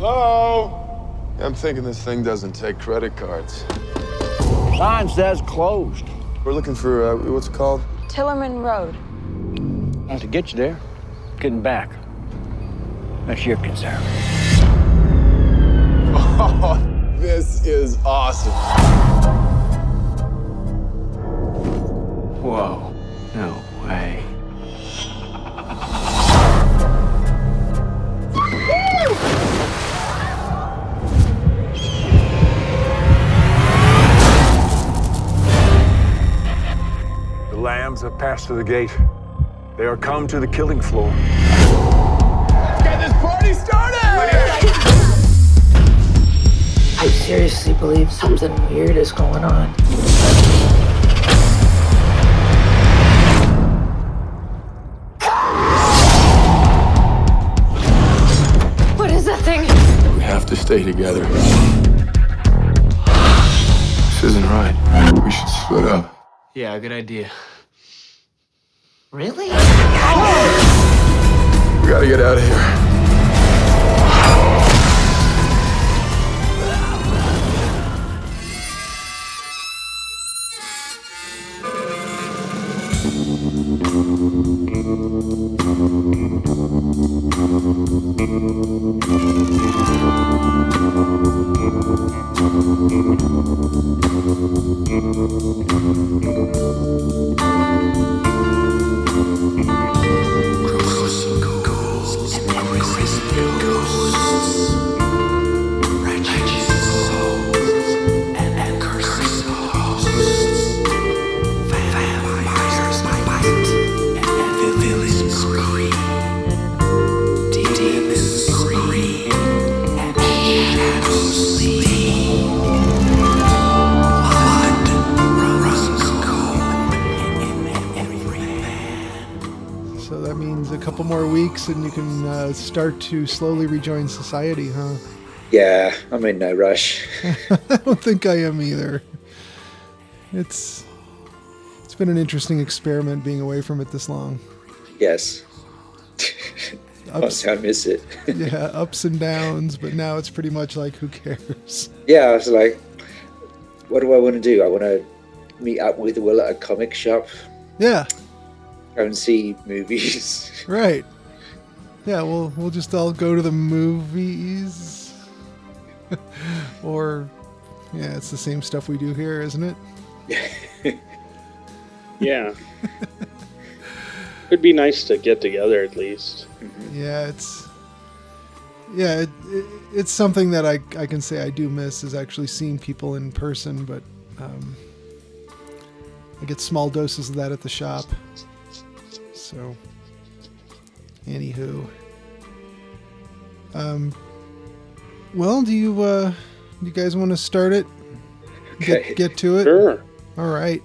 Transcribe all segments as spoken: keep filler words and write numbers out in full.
Hello? I'm thinking this thing doesn't take credit cards. Sign says closed. We're looking for, uh, what's it called? Tillerman Road. I have to get you there. Getting back. That's your concern. Oh, this is awesome. Whoa. No way. The lambs have passed through the gate. They are come to the killing floor. Let's get this party started! I seriously believe something weird is going on. What is that thing? We have to stay together. This isn't right. We should split up. Yeah, good idea. Really? Oh! We gotta get out of here. And you can uh, start to slowly rejoin society, huh? Yeah, I'm in no rush. I don't think I am either. It's it's been an interesting experiment being away from it this long. Yes. ups, I miss it. Yeah, ups and downs, but now it's pretty much like, who cares? Yeah, I was like, what do I want to do? I want to meet up with Will at a comic shop. Yeah. Go and see movies. Right. Yeah, we'll we'll just all go to the movies, or yeah, it's the same stuff we do here, isn't it? Yeah, it'd be nice to get together at least. Yeah, it's yeah, it, it, it's something that I I can say I do miss is actually seeing people in person, but um, I get small doses of that at the shop, so. Anywho, um, well, do you uh, do you guys want to start it? Okay. Get, get to it. Sure. All right.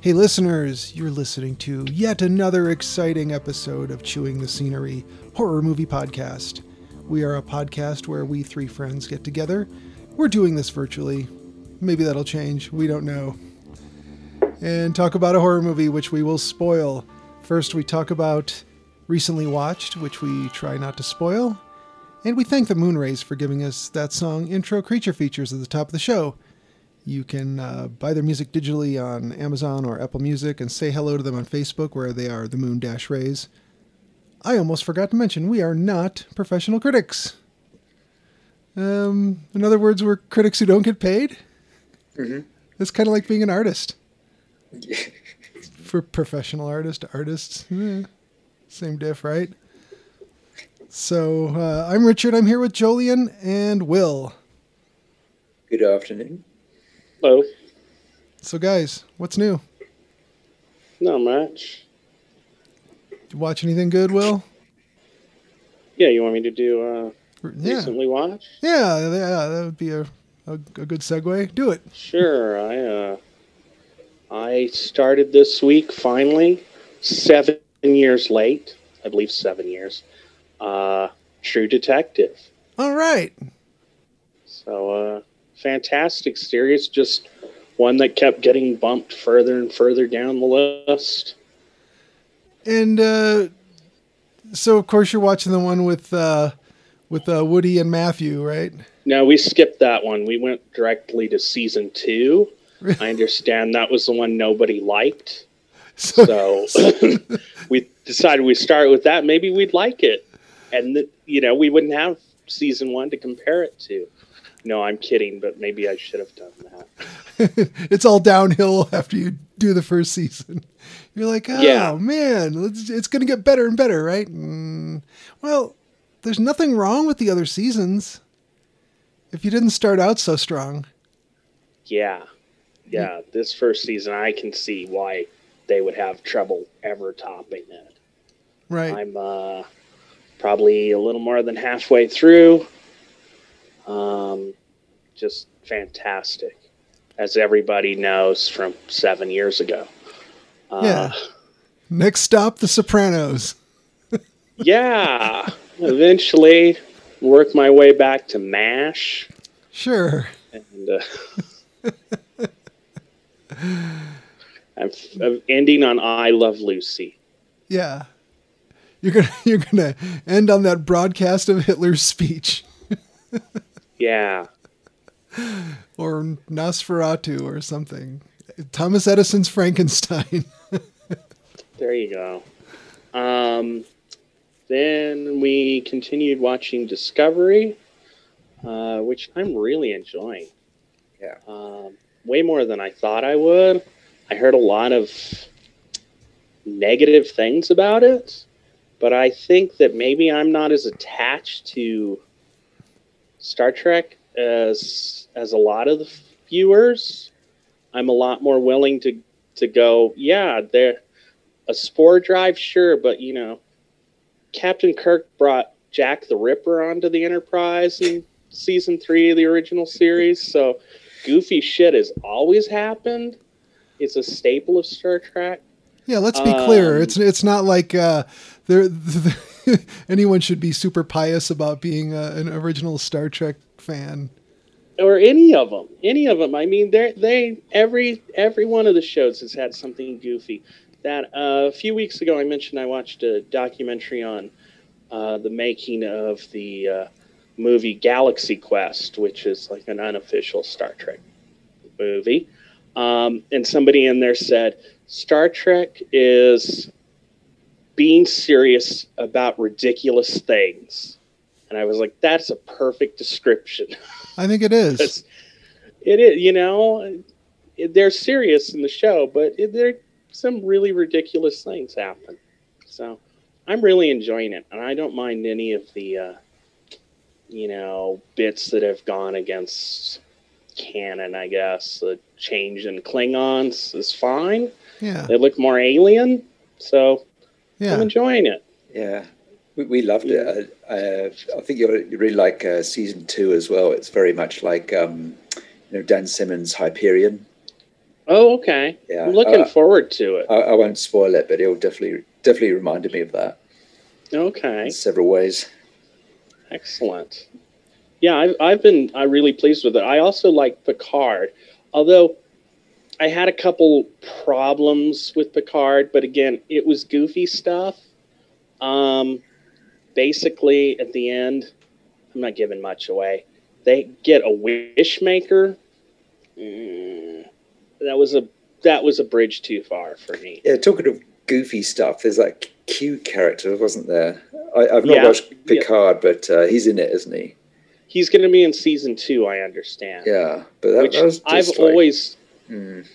Hey, listeners, you're listening to yet another exciting episode of Chewing the Scenery Horror Movie Podcast. We are a podcast where we three friends get together. We're doing this virtually. Maybe that'll change. We don't know. And talk about a horror movie, which we will spoil. First, we talk about Recently Watched, which we try not to spoil, and we thank the Moonrays for giving us that song Intro Creature Features at the top of the show. You can uh, buy their music digitally on Amazon or Apple Music, and say hello to them on Facebook, where they are the Moon-Rays. I almost forgot to mention, we are not professional critics. Um, in other words, we're critics who don't get paid. Mm-hmm. It's kind of like being an artist. For professional artists, artists... Yeah. Same diff, right? So, uh, I'm Richard. I'm here with Jolien and Will. Good afternoon. Hello. So, guys, what's new? Not much. Did you watch anything good, Will? Yeah, you want me to do uh, yeah. Recently Watched? Yeah, yeah, that would be a, a, a good segue. Do it. Sure. I, uh, I started this week, finally, seven... years late, I believe seven years, uh, True Detective. All right. So, uh, fantastic series, just one that kept getting bumped further and further down the list. And, uh, so of course you're watching the one with, uh, with uh, Woody and Matthew, right? No, we skipped that one. We went directly to season two. Really? I understand that was the one nobody liked. So, so we decided we start with that. Maybe we'd like it. And, the, you know, we wouldn't have season one to compare it to. No, I'm kidding, but maybe I should have done that. It's all downhill after you do the first season. You're like, oh, yeah. man, it's, it's going to get better and better, right? Mm, well, there's nothing wrong with the other seasons if you didn't start out so strong. Yeah. Yeah, this first season, I can see why they would have trouble ever topping it. Right. I'm uh, probably a little more than halfway through. Um, just fantastic, as everybody knows from seven years ago. Uh, yeah. Next stop, The Sopranos. Yeah. Eventually, work my way back to MASH. Sure. And uh, I'm, I'm ending on I Love Lucy. Yeah. You're gonna you're gonna end on that broadcast of Hitler's speech. Yeah. Or Nosferatu or something. Thomas Edison's Frankenstein. There you go. Um, then we continued watching Discovery, uh, which I'm really enjoying. Yeah. Um, way more than I thought I would. I heard a lot of negative things about it, but I think that maybe I'm not as attached to Star Trek as as a lot of the viewers. I'm a lot more willing to to go, yeah, they're a spore drive, sure, but you know, Captain Kirk brought Jack the Ripper onto the Enterprise in season three of the original series, so goofy shit has always happened. It's a staple of Star Trek. Yeah, let's be um, clear. It's it's not like uh, there anyone should be super pious about being a, an original Star Trek fan, or any of them. Any of them. I mean, they they every every one of the shows has had something goofy. That uh, a few weeks ago, I mentioned I watched a documentary on uh, the making of the uh, movie Galaxy Quest, which is like an unofficial Star Trek movie. Um, and somebody in there said, Star Trek is being serious about ridiculous things. And I was like, that's a perfect description. I think it is. It is, you know, they're serious in the show, but there some really ridiculous things happen. So I'm really enjoying it. And I don't mind any of the, uh, you know, bits that have gone against canon, I guess. The change in Klingons is fine. Yeah, they look more alien, so yeah. I'm enjoying it. Yeah, we, we loved yeah. it. Uh, uh, I think you really like uh, season two as well. It's very much like um, you know, Dan Simmons' Hyperion. Oh, okay. Yeah. I'm looking uh, forward to it. I, I won't spoil it, but it'll definitely definitely reminded me of that. Okay, in several ways. Excellent. Yeah, I've, I've been I'm really pleased with it. I also like Picard, although I had a couple problems with Picard, but again, it was goofy stuff. Um, basically, at the end, I'm not giving much away. They get a wish maker. Mm, that was a that was a bridge too far for me. Yeah, talking of goofy stuff, there's that Q character, wasn't there? I, I've not yeah. watched Picard, yeah. but uh, he's in it, isn't he? He's going to be in season two, I understand. Yeah, but that, that was just I've like, always, mm.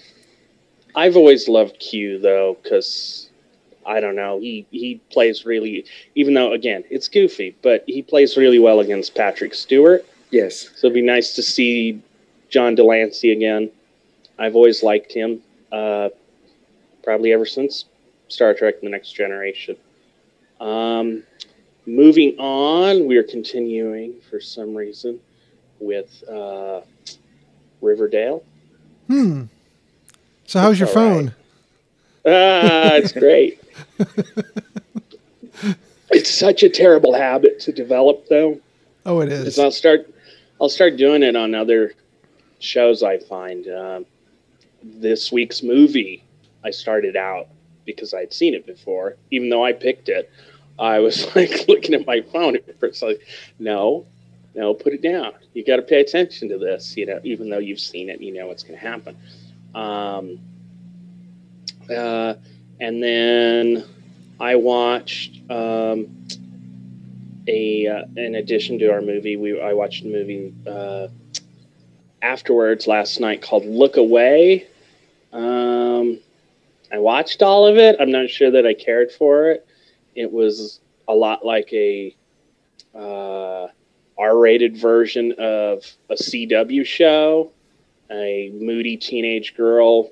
I've always loved Q though, because I don't know, he he plays really, even though again it's goofy, but he plays really well against Patrick Stewart. Yes, so it'd be nice to see John Delancey again. I've always liked him, uh, probably ever since Star Trek: The Next Generation. Um. Moving on, we are continuing, for some reason, with uh, Riverdale. Hmm. So how's your phone? Right. Ah, it's great. It's such a terrible habit to develop, though. Oh, it is. I'll start, I'll start doing it on other shows I find. Um, this week's movie, I started out because I had seen it before, even though I picked it. I was like looking at my phone at first, like, no, no, put it down. You got to pay attention to this, you know, even though you've seen it, you know what's going to happen. Um, uh, and then I watched um, a, uh, in addition to our movie, we I watched a movie uh, afterwards last night called Look Away. Um, I watched all of it. I'm not sure that I cared for it. It was a lot like a uh, R-rated version of a C W show. A moody teenage girl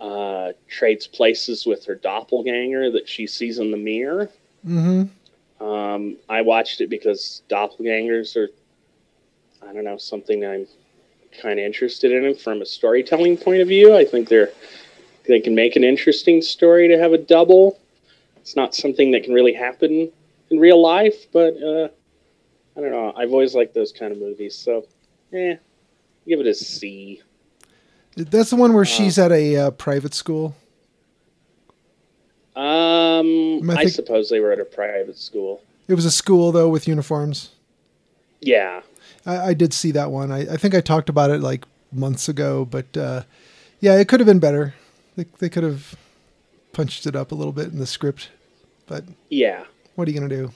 uh, trades places with her doppelganger that she sees in the mirror. Mm-hmm. Um, I watched it because doppelgangers are, I don't know, something I'm kind of interested in from a storytelling point of view. I think they're they can make an interesting story to have a double. It's not something that can really happen in real life, but uh, I don't know. I've always liked those kind of movies, so eh, give it a C. That's the one where uh, she's at a uh, private school. Um, I, I suppose they were at a private school. It was a school though with uniforms. Yeah, I, I did see that one. I, I think I talked about it like months ago, but uh, yeah, it could have been better. They, they could have punched it up a little bit in the script. But yeah, what are you going to do?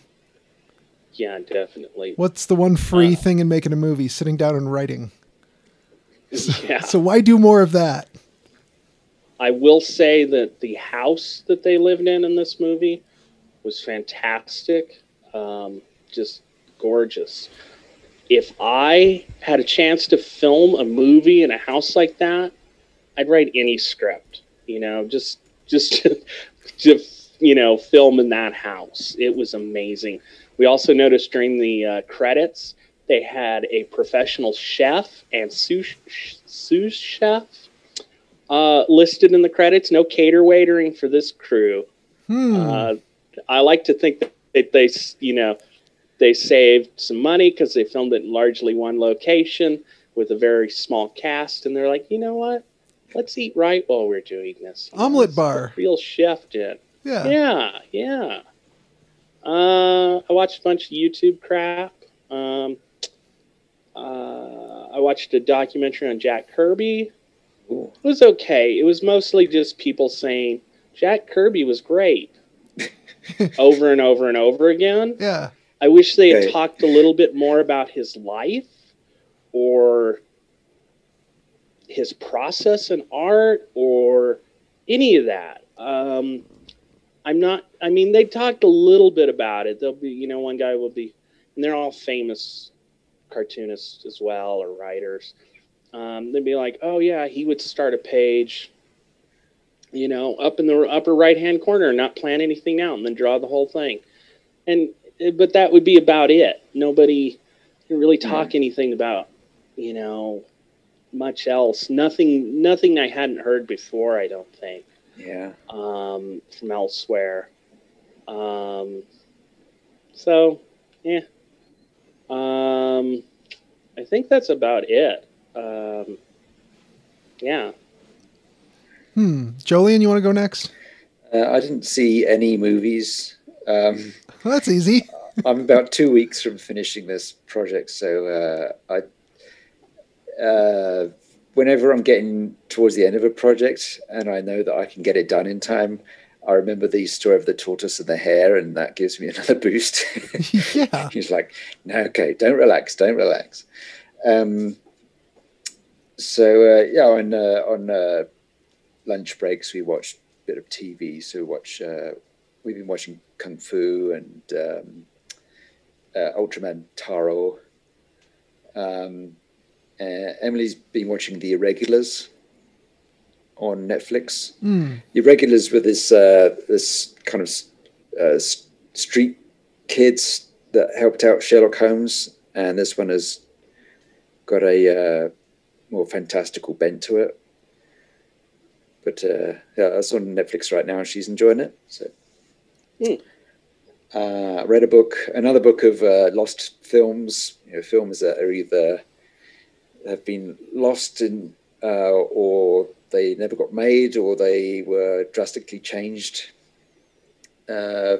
Yeah, definitely. What's the one free uh, thing in making a movie? Sitting down and writing. Yeah. So why do more of that? I will say that the house that they lived in in this movie was fantastic. Um, just gorgeous. If I had a chance to film a movie in a house like that, I'd write any script, you know, just, just to, to, you know, film in that house. It was amazing. We also noticed during the uh, credits, they had a professional chef and sous, sous chef uh, listed in the credits. No cater waitering for this crew. Hmm. Uh, I like to think that they, you know, they saved some money because they filmed it in largely one location with a very small cast. And they're like, you know what? Let's eat right while we're doing this. Omelet bar. Real chef did. Yeah. Yeah. Yeah. Uh, I watched a bunch of YouTube crap. Um, uh, I watched a documentary on Jack Kirby. Ooh. It was okay. It was mostly just people saying, Jack Kirby was great. over and over and over again. Yeah. I wish they had okay. talked a little bit more about his life or his process in art or any of that. Um, I'm not, I mean, they talked a little bit about it. There'll be, you know, one guy will be, and they're all famous cartoonists as well, or writers. Um, they'd be like, oh yeah, he would start a page, you know, up in the upper right-hand corner and not plan anything out and then draw the whole thing. And, but that would be about it. Nobody can really talk mm. anything about, you know, much else. Nothing, nothing I hadn't heard before, I don't think. Yeah. Um, from elsewhere. Um, so, yeah. Um, I think that's about it. Um, yeah. Hmm. Jolene, you want to go next? Uh, I didn't see any movies. Um, well, that's easy. I'm about two weeks from finishing this project, so uh, I. Uh, whenever I'm getting towards the end of a project and I know that I can get it done in time, I remember the story of the tortoise and the hare, and that gives me another boost. Yeah. He's like, no, okay, don't relax, don't relax. Um, so, uh, yeah, on uh, on uh, lunch breaks, we watch a bit of T V. So we watch, uh, we've been watching Kung Fu and um, uh, Ultraman Taro. Um Uh, Emily's been watching The Irregulars on Netflix. Mm. The Irregulars were this uh, this kind of uh, street kids that helped out Sherlock Holmes, and this one has got a uh, more fantastical bent to it. But uh, yeah, that's on Netflix right now, and she's enjoying it. So, mm. uh, I read a book, another book of uh, lost films. You know, films that are either have been lost in, uh, or they never got made, or they were drastically changed. Uh,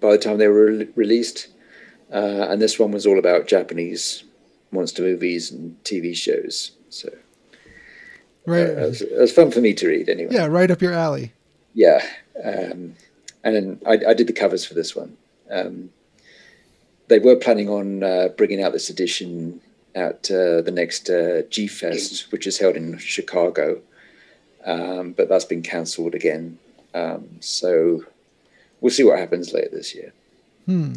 by the time they were re- released. Uh, and this one was all about Japanese monster movies and T V shows. So right. uh, it, was, it was fun for me to read anyway. Yeah, right up your alley. Yeah. Um, and I, I did the covers for this one. Um, they were planning on uh, bringing out this edition at uh, the next uh, G-Fest, which is held in Chicago. Um, but that's been cancelled again. Um, so we'll see what happens later this year. Hmm.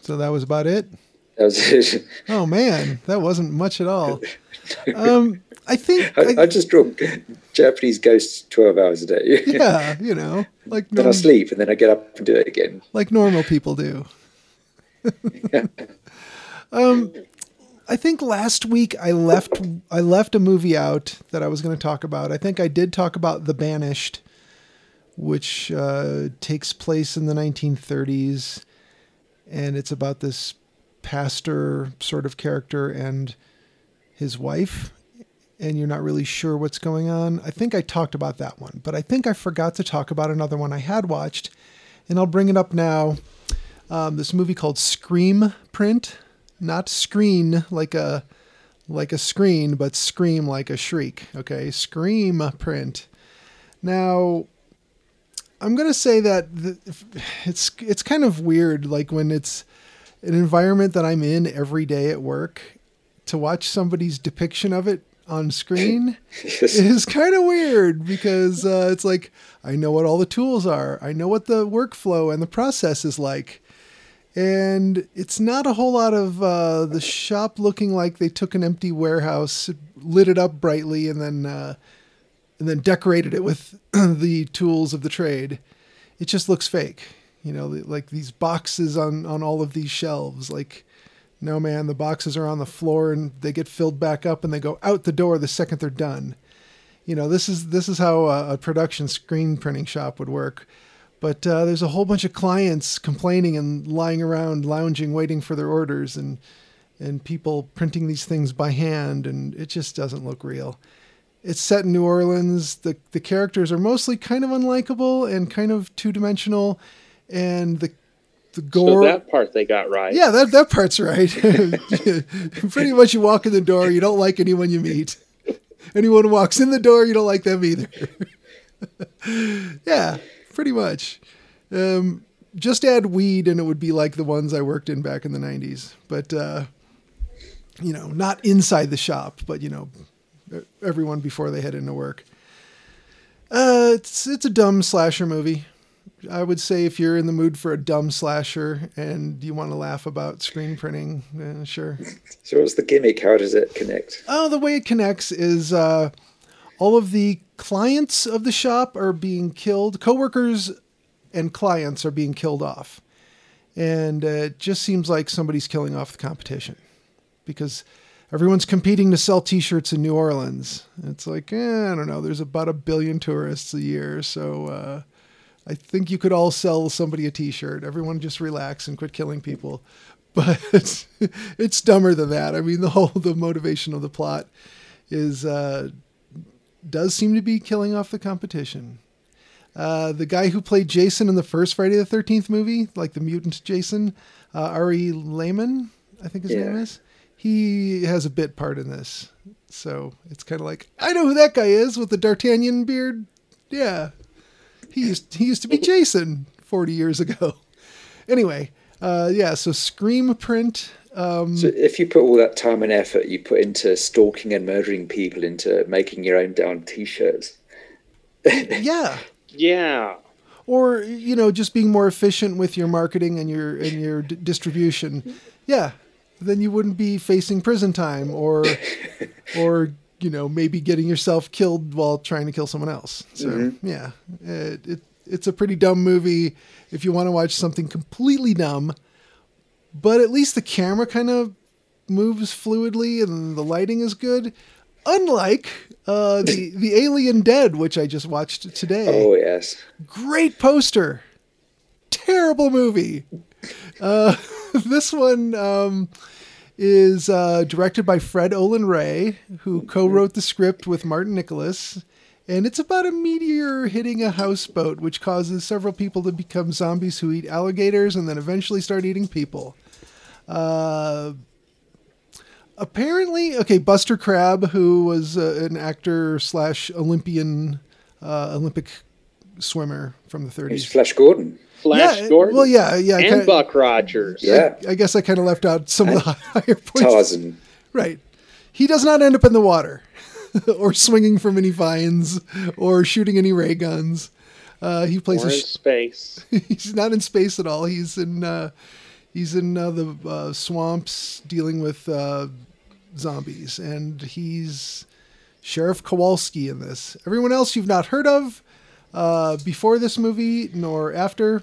So that was about it? That was it. Oh, man. That wasn't much at all. Um, I think... I, I, I just draw Japanese ghosts twelve hours a day. Yeah, you know. Like norm- then I sleep, and then I get up and do it again. Like normal people do. Yeah. Um, I think last week I left I left a movie out that I was going to talk about. I think I did talk about The Banished, which uh, takes place in the nineteen thirties. And it's about this pastor sort of character and his wife, and you're not really sure what's going on. I think I talked about that one, but I think I forgot to talk about another one I had watched, and I'll bring it up now. Um, this movie called Scream Print, not Screen like a like a screen, but Scream like a shriek. Okay, Scream Print. Now, I'm going to say that the, it's, it's kind of weird. Like when it's an environment that I'm in every day at work, to watch somebody's depiction of it on screen yes. is kind of weird because uh, it's like, I know what all the tools are. I know what the workflow and the process is like. And it's not a whole lot of uh, the shop looking like they took an empty warehouse, lit it up brightly, and then, uh, and then decorated it with the tools of the trade. It just looks fake. You know, like these boxes on, on all of these shelves, like, no man, the boxes are on the floor and they get filled back up and they go out the door the second they're done. You know, this is, this is how a, a production screen printing shop would work. But uh, there's a whole bunch of clients complaining and lying around, lounging, waiting for their orders, and, and people printing these things by hand. And it just doesn't look real. It's set in New Orleans. The the characters are mostly kind of unlikable and kind of two-dimensional. And the the gore... So that part they got right. Yeah, that, that part's right. Pretty much you walk in the door, you don't like anyone you meet. Anyone who walks in the door, you don't like them either. Yeah, pretty much. Um, just add weed and it would be like the ones I worked in back in the nineties. But, uh, you know, not inside the shop, but, you know... everyone before they head into work. Uh, it's, it's a dumb slasher movie. I would say if you're in the mood for a dumb slasher and you want to laugh about screen printing, uh, sure. So what's the gimmick? How does it connect? Oh, the way it connects is uh, all of the clients of the shop are being killed. Coworkers and clients are being killed off. And uh, it just seems like somebody's killing off the competition because everyone's competing to sell T-shirts in New Orleans. It's like, eh, I don't know. There's about a billion tourists a year. So uh, I think you could all sell somebody a T-shirt. Everyone just relax and quit killing people. But it's, it's dumber than that. I mean, the whole the motivation of the plot is uh, does seem to be killing off the competition. Uh, the guy who played Jason in the first Friday the thirteenth movie, like the mutant Jason, uh, Ari Lehman, I think his yeah. name is. He has a bit part in this. So it's kind of like, I know who that guy is with the D'Artagnan beard. Yeah. He used, he used to be Jason forty years ago. Anyway. Uh, yeah. So Scream Print. Um, so if you put all that time and effort you put into stalking and murdering people into making your own darn t-shirts. Yeah. Yeah. Or, you know, just being more efficient with your marketing and your, and your d- distribution. Yeah. Then you wouldn't be facing prison time or, or, you know, maybe getting yourself killed while trying to kill someone else. So, mm-hmm. yeah, it, it, it's a pretty dumb movie if you want to watch something completely dumb, but at least the camera kind of moves fluidly and the lighting is good. Unlike uh, the, the Alien Dead, which I just watched today. Oh, yes. Great poster. Terrible movie. Uh, this one um, is uh, directed by Fred Olen Ray, who co-wrote the script with Martin Nicholas And it's about a meteor hitting a houseboat, which causes several people to become zombies who eat alligators and then eventually start eating people. Uh, apparently, okay, Buster Crabbe, who was uh, an actor slash Olympian, uh, Olympic swimmer from the thirties. He's Flash Gordon. Flash yeah, Gordon. Well, yeah, yeah. And kinda, Buck Rogers. Yeah. I, I guess I kind of left out some and of the higher points. Tarzan. Right. He does not end up in the water. Or swinging from any vines, or shooting any ray guns. Uh, he plays or in a sh- space. He's not in space at all. He's in uh, he's in uh, the uh, swamps dealing with uh, zombies, and he's Sheriff Kowalski in this. Everyone else you've not heard of uh, before this movie, nor after.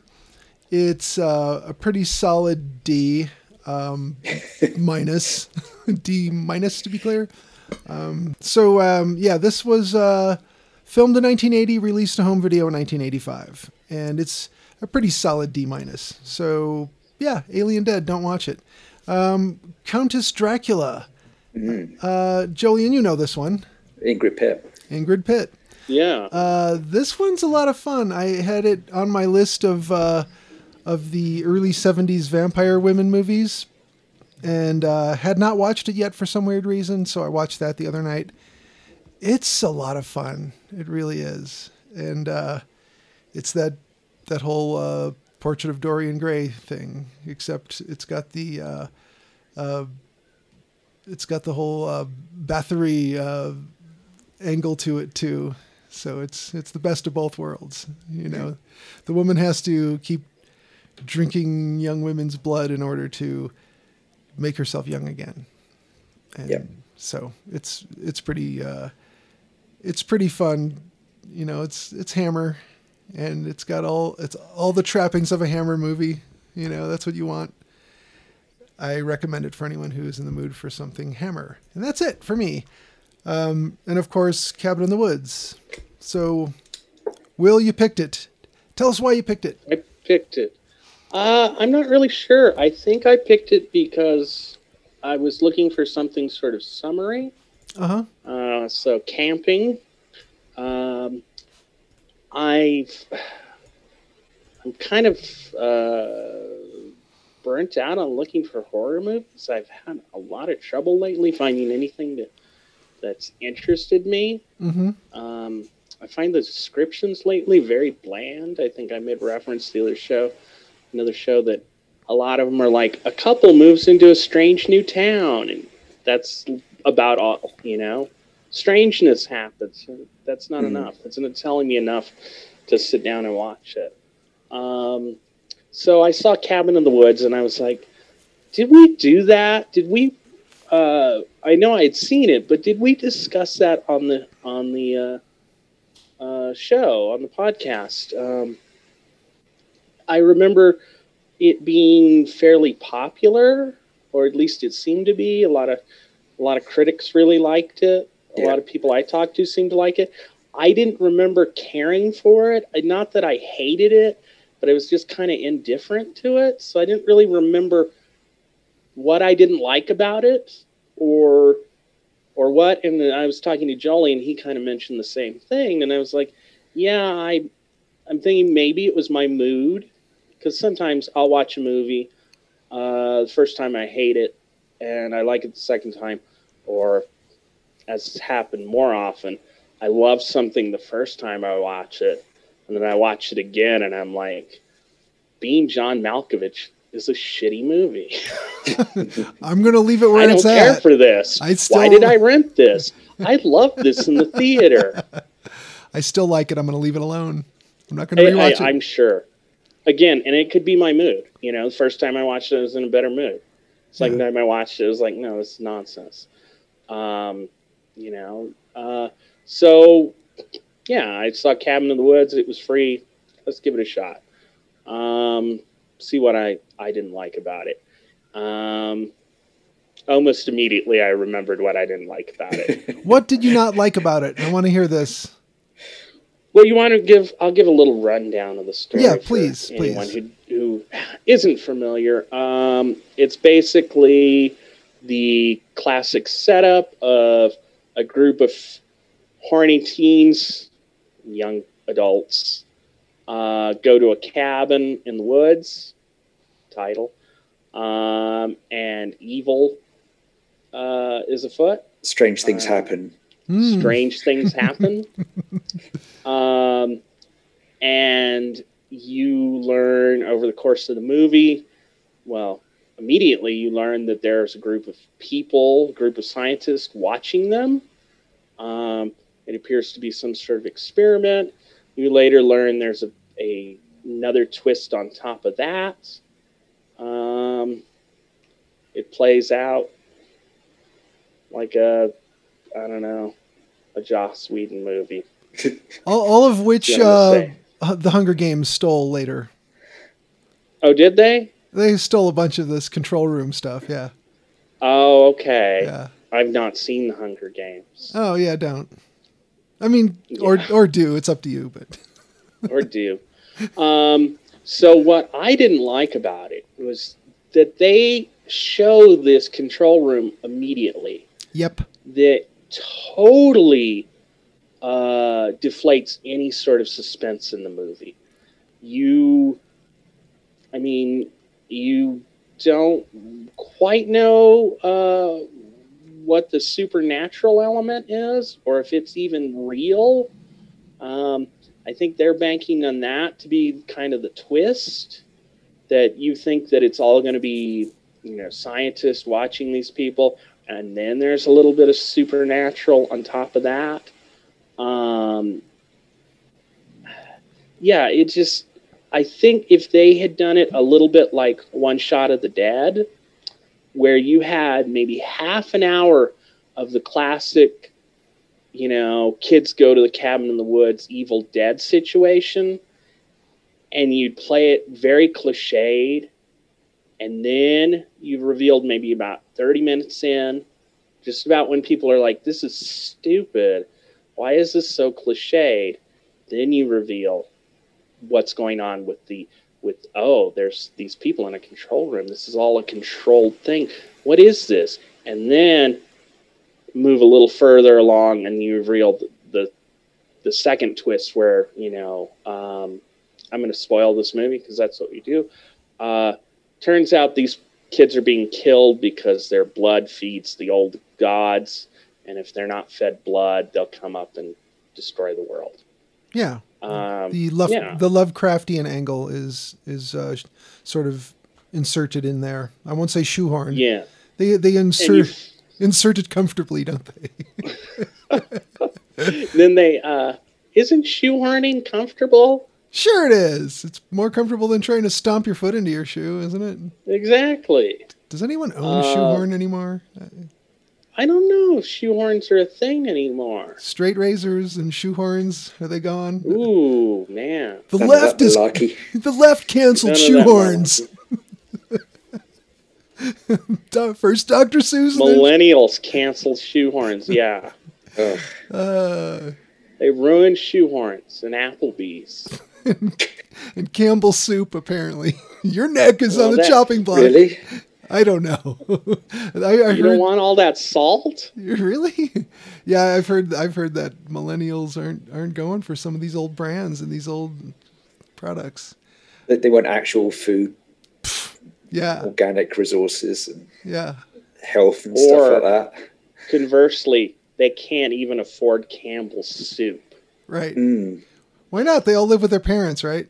It's uh, a pretty solid D um, minus D minus to be clear. Um, so, um, yeah, this was, uh, filmed in nineteen eighty, released to home video in nineteen eighty-five, and it's a pretty solid D minus. So yeah, Alien Dead, don't watch it. Um, Countess Dracula, mm. uh, Jolene, you know this one. Ingrid Pitt. Ingrid Pitt. Yeah. Uh, this one's a lot of fun. I had it on my list of, uh, of the early seventies vampire women movies. And uh, had not watched it yet for some weird reason, so I watched that the other night. It's a lot of fun. It really is. And uh, it's that that whole uh, Portrait of Dorian Gray thing, except it's got the uh, uh, it's got the whole uh, Bathory uh, angle to it too. So it's it's the best of both worlds. You know, the woman has to keep drinking young women's blood in order to make herself young again. And yep. So it's, it's pretty, uh, it's pretty fun. You know, it's, it's Hammer, and it's got all, it's all the trappings of a Hammer movie. You know, that's what you want. I recommend it for anyone who is in the mood for something Hammer, and that's it for me. Um, and of course, Cabin in the Woods. So Will, you picked it. Tell us why you picked it. I picked it. Uh, I'm not really sure. I think I picked it because I was looking for something sort of summery. Uh-huh. Uh, so camping. Um, I've, I'm kind of uh, burnt out on looking for horror movies. I've had a lot of trouble lately finding anything that that's interested me. Mm-hmm. Um, I find the descriptions lately very bland. I think I made reference to the other show. Another show that a lot of them are like, a couple moves into a strange new town, and that's about all, you know? Strangeness happens. That's not mm-hmm. enough. It's not telling me enough to sit down and watch it. Um, so I saw Cabin in the Woods, and I was like, did we do that? Did we? Uh, I know I had seen it, but did we discuss that on the on the uh, uh, show, on the podcast? Um I remember it being fairly popular, or at least it seemed to be. A lot of a lot of critics really liked it. A yeah. lot of people I talked to seemed to like it. I didn't remember caring for it. Not that I hated it, but I was just kind of indifferent to it. So I didn't really remember what I didn't like about it or or what. And then I was talking to Jolly, and he kind of mentioned the same thing. And I was like, yeah, I, I'm thinking maybe it was my mood. Because sometimes I'll watch a movie uh, the first time I hate it, and I like it the second time. Or, as has happened more often, I love something the first time I watch it, and then I watch it again, and I'm like, Being John Malkovich is a shitty movie. I'm going to leave it where it's at. I don't care at. for this. I still... Why did I rent this? I love this in the theater. I still like it. I'm going to leave it alone. I'm not going to rewatch it. I'm sure. Again, and it could be my mood. You know, the first time I watched it, I was in a better mood. The second yeah. time I watched it, I was like, no, it's nonsense. Um, you know, uh, so, yeah, I saw Cabin in the Woods. It was free. Let's give it a shot. Um, see what I, I didn't like about it. Um, almost immediately, I remembered what I didn't like about it. What did you not like about it? I want to hear this. Well, you want to give, I'll give a little rundown of the story. Yeah, please, for anyone please. Who, who isn't familiar. Um, it's basically the classic setup of a group of horny teens and young adults uh, go to a cabin in the woods, title, um, and evil uh, is afoot. Strange things uh, happen. Mm. Strange things happen. um, and you learn over the course of the movie, well, immediately you learn that there's a group of people, a group of scientists watching them. Um, it appears to be some sort of experiment. You later learn there's a, a another twist on top of that. Um, it plays out like a, I don't know, a Joss Whedon movie. all, all of which uh, The Hunger Games stole later. Oh, did they? They stole a bunch of this control room stuff, yeah. Oh, okay. Yeah. I've not seen The Hunger Games. Oh, yeah, don't. I mean, yeah. or or do. It's up to you, but... or do. Um, so what I didn't like about it was that they show this control room immediately. Yep. That totally uh, deflates any sort of suspense in the movie. You... I mean... You don't quite know uh, what the supernatural element is or if it's even real. Um, I think they're banking on that to be kind of the twist, that you think that it's all going to be, you know, scientists watching these people, and then there's a little bit of supernatural on top of that. Um, yeah, it just... I think if they had done it a little bit like One Shot of the Dead, where you had maybe half an hour of the classic, you know, kids go to the cabin in the woods, Evil Dead situation, and you'd play it very cliched, and then you've revealed maybe about thirty minutes in, just about when people are like, this is stupid. Why is this so cliched? Then you reveal what's going on with the with oh there's these people in a control room, this is all a controlled thing, what is this? And then move a little further along and you reveal the the, the second twist where, you know, um I'm going to spoil this movie because that's what we do, uh turns out these kids are being killed because their blood feeds the old gods, and if they're not fed blood, they'll come up and destroy the world. Yeah. Um, the Love, yeah. the Lovecraftian angle is is uh, sort of inserted in there. I won't say shoehorn. Yeah, they they insert insert it comfortably, don't they? Then they uh, isn't shoehorning comfortable? Sure, it is. It's more comfortable than trying to stomp your foot into your shoe, isn't it? Exactly. Does anyone own uh, a shoehorn anymore? I don't know if shoehorns are a thing anymore. Straight razors and shoehorns, are they gone? Ooh, man. The None left is lucky. The left canceled shoehorns. First Doctor Seuss. Millennials canceled shoehorns, yeah. Uh, they ruined shoehorns and Applebee's. And, and Campbell's soup, apparently. Your neck is well, on the that, chopping block. Really? I don't know. I, I you heard, don't want all that salt? Really? Yeah, I've heard. I've heard that millennials aren't aren't going for some of these old brands and these old products. That they want actual food. Yeah. Organic resources and yeah, health and or, stuff like that. Conversely, they can't even afford Campbell's soup. Right. Mm. Why not? They all live with their parents, right?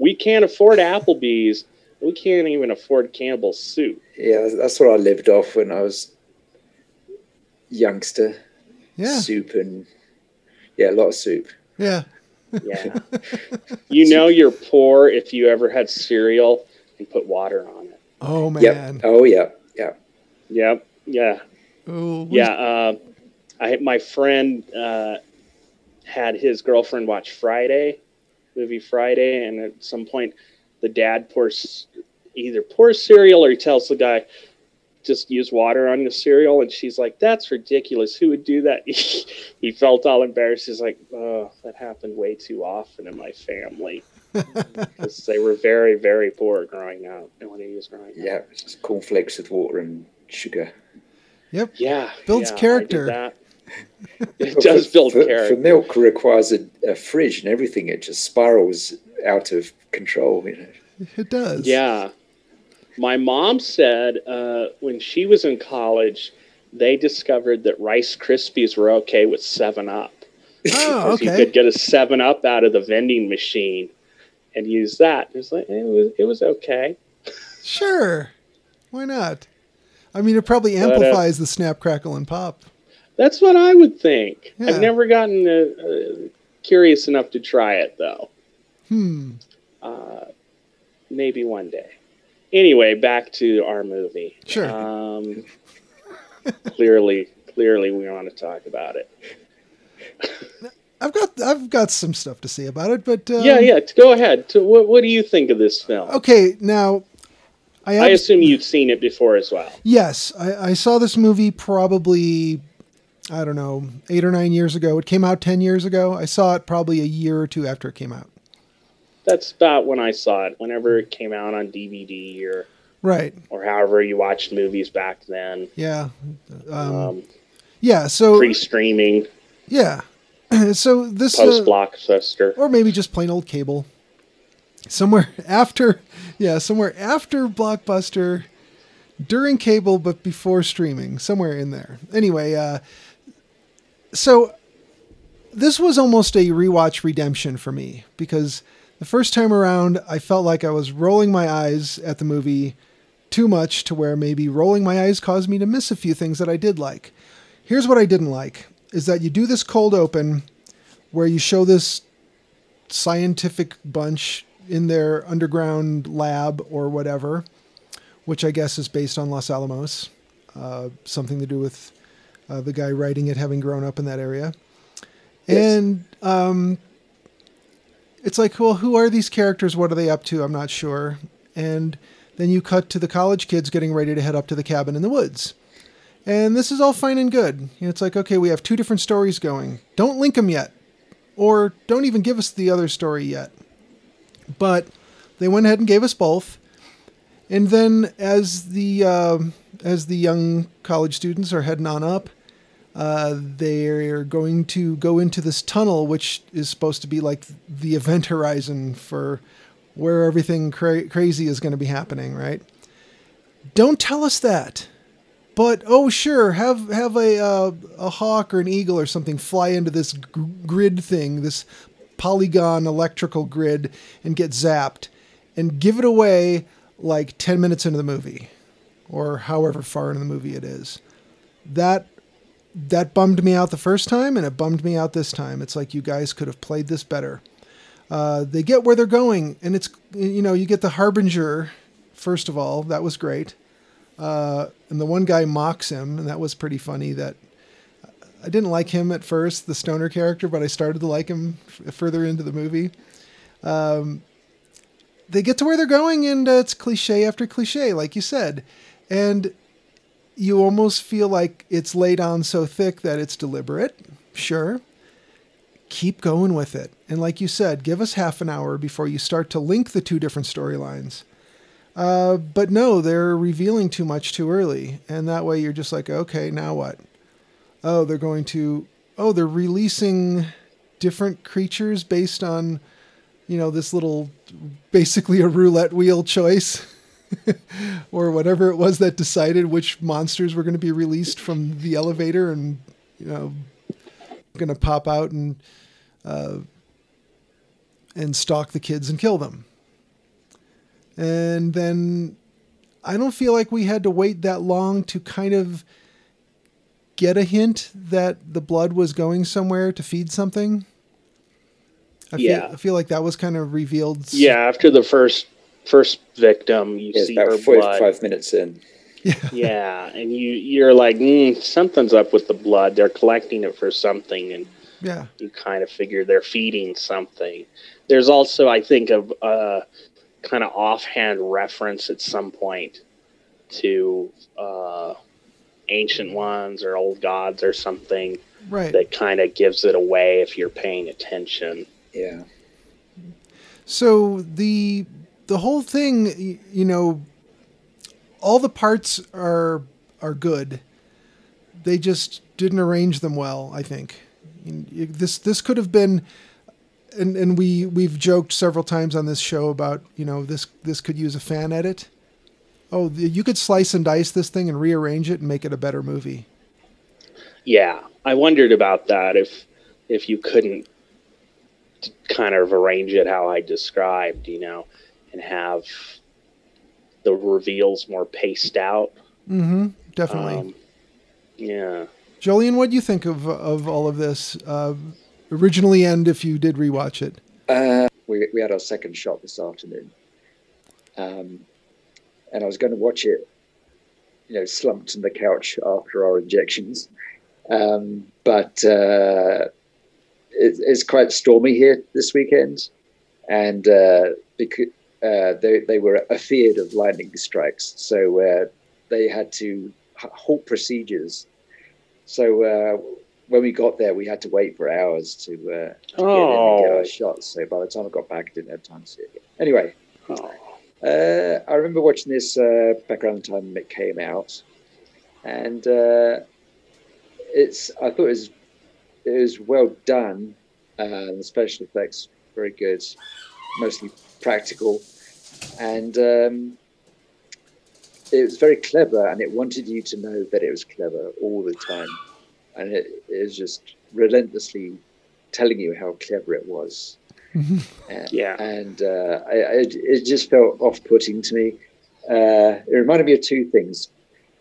We can't afford Applebee's. We can't even afford Campbell's soup. Yeah, that's what I lived off when I was youngster. Yeah. Soup and, yeah, a lot of soup. Yeah. Yeah. You know you're poor if you ever had cereal and put water on it. Oh, man. Yep. Oh, yeah. Yeah. Yep. Yeah. Oh, yeah. Uh, I My friend uh, had his girlfriend watch Friday, movie Friday, and at some point... The dad pours either pours cereal or he tells the guy, just use water on your cereal. And she's like, that's ridiculous. Who would do that? He felt all embarrassed. He's like, oh, that happened way too often in my family. Because they were very, very poor growing up. And when he was growing yeah, up. Yeah, it's just cornflakes with water and sugar. Yep. Yeah. Builds yeah, character. It does for, build for, character. For milk requires a, a fridge and everything. It just spirals out of control. You know? It does. Yeah. My mom said uh, when she was in college, they discovered that Rice Krispies were okay with seven up. Oh, okay. You could get a seven up out of the vending machine and use that. It was like, it was, it was okay. Sure. Why not? I mean, it probably amplifies but, uh, the snap, crackle, and pop. That's what I would think. Yeah. I've never gotten uh, uh, curious enough to try it, though. Hmm. Uh, maybe one day. Anyway, back to our movie. Sure. Um, clearly, clearly, we want to talk about it. I've got I've got some stuff to say about it, but um, yeah, yeah. Go ahead. To, what What do you think of this film? Okay, now. I, ab- I assume you've seen it before as well. Yes. I, I saw this movie probably, I don't know, eight or nine years ago. It came out ten years ago. I saw it probably a year or two after it came out. That's about when I saw it, whenever it came out on D V D or right, or however you watched movies back then. Yeah. Um, um, yeah. So pre-streaming. Yeah. So this post-blockbuster, uh, or maybe just plain old cable. Somewhere after, yeah, somewhere after Blockbuster, during cable, but before streaming, somewhere in there. Anyway, uh, so this was almost a rewatch redemption for me because the first time around, I felt like I was rolling my eyes at the movie too much to where maybe rolling my eyes caused me to miss a few things that I did like. Here's what I didn't like, is that you do this cold open where you show this scientific bunch in their underground lab or whatever, which I guess is based on Los Alamos, uh, something to do with uh, the guy writing it having grown up in that area. Yes. And um, it's like, well, who are these characters? What are they up to? I'm not sure. And then you cut to the college kids getting ready to head up to the cabin in the woods. And this is all fine and good. You know, it's like, okay, we have two different stories going. Don't link them yet. Or don't even give us the other story yet. But they went ahead and gave us both. And then as the uh, as the young college students are heading on up, uh, they're going to go into this tunnel, which is supposed to be like the event horizon for where everything cra- crazy is going to be happening, right? Don't tell us that. But, oh, sure, have have a uh, a hawk or an eagle or something fly into this g- grid thing, this polygon electrical grid, and get zapped and give it away like ten minutes into the movie or however far into the movie it is. That that bummed me out the first time, and it bummed me out this time. It's like, you guys could have played this better. Uh, they get where they're going, and it's, you know, you get the Harbinger, first of all. That was great. Uh, and the one guy mocks him, and that was pretty funny. That I didn't like him at first, the stoner character, but I started to like him f- further into the movie. Um, they get to where they're going, and uh, it's cliche after cliche, like you said. And you almost feel like it's laid on so thick that it's deliberate. Sure. Keep going with it. And like you said, give us half an hour before you start to link the two different storylines. Uh, but no, they're revealing too much too early. And that way you're just like, okay, now what? Oh, they're going to, oh, they're releasing different creatures based on, you know, this little, basically a roulette wheel choice or whatever it was that decided which monsters were going to be released from the elevator and, you know, going to pop out and, uh, and stalk the kids and kill them. And then I don't feel like we had to wait that long to kind of get a hint that the blood was going somewhere to feed something. I yeah. Feel, I feel like that was kind of revealed. Yeah. After the first, first victim, you yes, see her blood. Five minutes in. Yeah. yeah. And you, you're like, mm, something's up with the blood. They're collecting it for something. And yeah, you kind of figure they're feeding something. There's also, I think of, uh, kind of offhand reference at some point to, uh, ancient ones or old gods or something, right? That kind of gives it away if you're paying attention. Yeah. So the, the whole thing, you know, all the parts are, are good. They just didn't arrange them well, I think. This this could have been, and and we we've joked several times on this show about, you know, this this could use a fan edit. Oh, you could slice and dice this thing and rearrange it and make it a better movie. Yeah, I wondered about that, if if you couldn't kind of arrange it how I described, you know, and have the reveals more paced out. Mm-hmm, definitely. Um, yeah. Jolene, what do you think of of all of this uh, originally, and if you did rewatch it? Uh, we we had our second shot this afternoon, um, and I was going to watch it, you know, slumped on the couch after our injections, um, but uh, it, it's quite stormy here this weekend, and uh, because uh, they they were afeared of lightning strikes, so uh, they had to halt procedures. So uh, when we got there, we had to wait for hours to, uh, to get in and get our shots. So by the time I got back, I didn't have time to see it. Anyway, uh, I remember watching this uh, back around the time it came out, and uh, it's I thought it was it was well done. Uh, the special effects very good, mostly practical, and. Um, It was very clever, and it wanted you to know that it was clever all the time. And it, it was just relentlessly telling you how clever it was. Mm-hmm. And, yeah. And uh, I, I, it just felt off-putting to me. Uh, it reminded me of two things.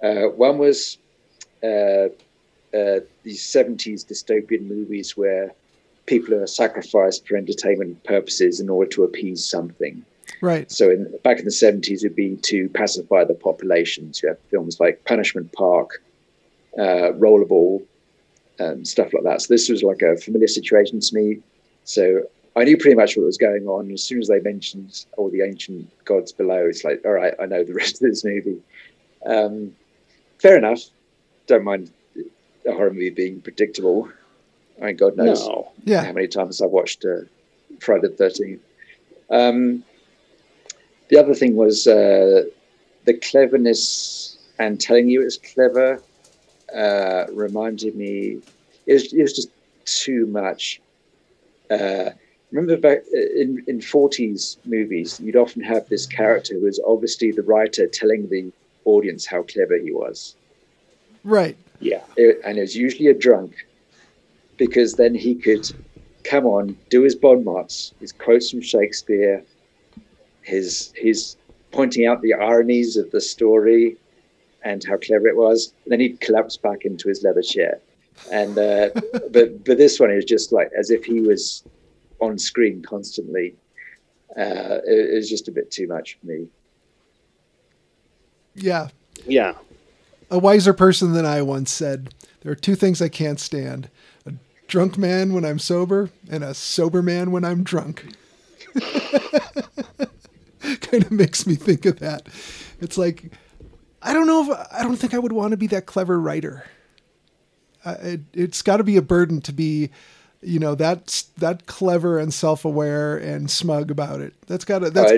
Uh, one was uh, uh, these seventies dystopian movies where people are sacrificed for entertainment purposes in order to appease something. Right. So in, back in the seventies, it'd be to pacify the population. So you have films like Punishment Park, uh, Rollerball, um, stuff like that. So this was like a familiar situation to me. So I knew pretty much what was going on. As soon as they mentioned all the ancient gods below, it's like, all right, I know the rest of this movie. Um, fair enough. Don't mind a horror movie being predictable. I mean, God knows no. yeah. how many times I've watched uh, Friday the thirteenth. Um, The other thing was uh, the cleverness and telling you it's clever uh, reminded me, it was, it was just too much. Uh, remember back in, in forties movies, you'd often have this character who was obviously the writer telling the audience how clever he was. Right. Yeah. It, and it was usually a drunk, because then he could come on, do his bon mots, his quotes from Shakespeare, His his pointing out the ironies of the story and how clever it was. And then he'd collapse back into his leather chair. And uh, but but this one is just like as if he was on screen constantly. Uh, it, it was just a bit too much for me. Yeah, yeah. A wiser person than I once said, "There are two things I can't stand: a drunk man when I'm sober, and a sober man when I'm drunk." Kind of makes me think of that. It's like, I don't know if I don't think I would want to be that clever writer. Uh, it, it's got to be a burden to be, you know, that that clever and self-aware and smug about it. That's got to. That's...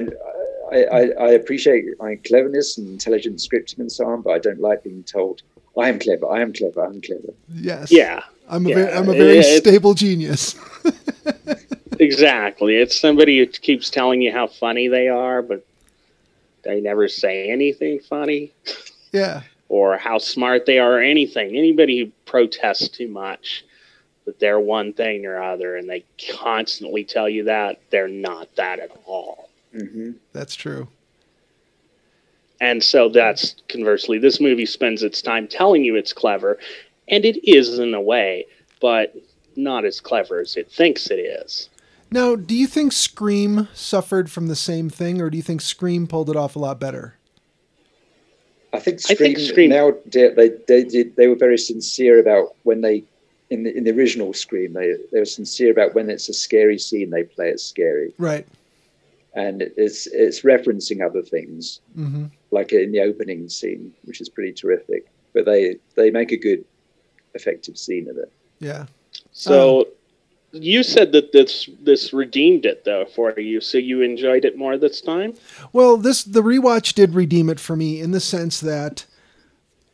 I, I I appreciate my cleverness and intelligent scripting and so on, but I don't like being told I am clever. I am clever. I'm clever. Yes. Yeah. I'm a yeah. very, I'm a very it, stable it, genius. Exactly. It's somebody who keeps telling you how funny they are, but they never say anything funny. Yeah. Or how smart they are or anything. Anybody who protests too much that they're one thing or other, and they constantly tell you that, they're not that at all. Mm-hmm. That's true. And so that's, conversely, this movie spends its time telling you it's clever, and it is in a way, but not as clever as it thinks it is. Now, do you think Scream suffered from the same thing, or do you think Scream pulled it off a lot better? I think Scream, I think Scream... now they they did they were very sincere about when they in the in the original Scream they they were sincere about when it's a scary scene they play it scary, right? And it's it's referencing other things, mm-hmm. like in the opening scene, which is pretty terrific. But they they make a good, effective scene of it. Yeah. So. Um, You said that this this redeemed it, though, for you, so you enjoyed it more this time? Well, this the rewatch did redeem it for me in the sense that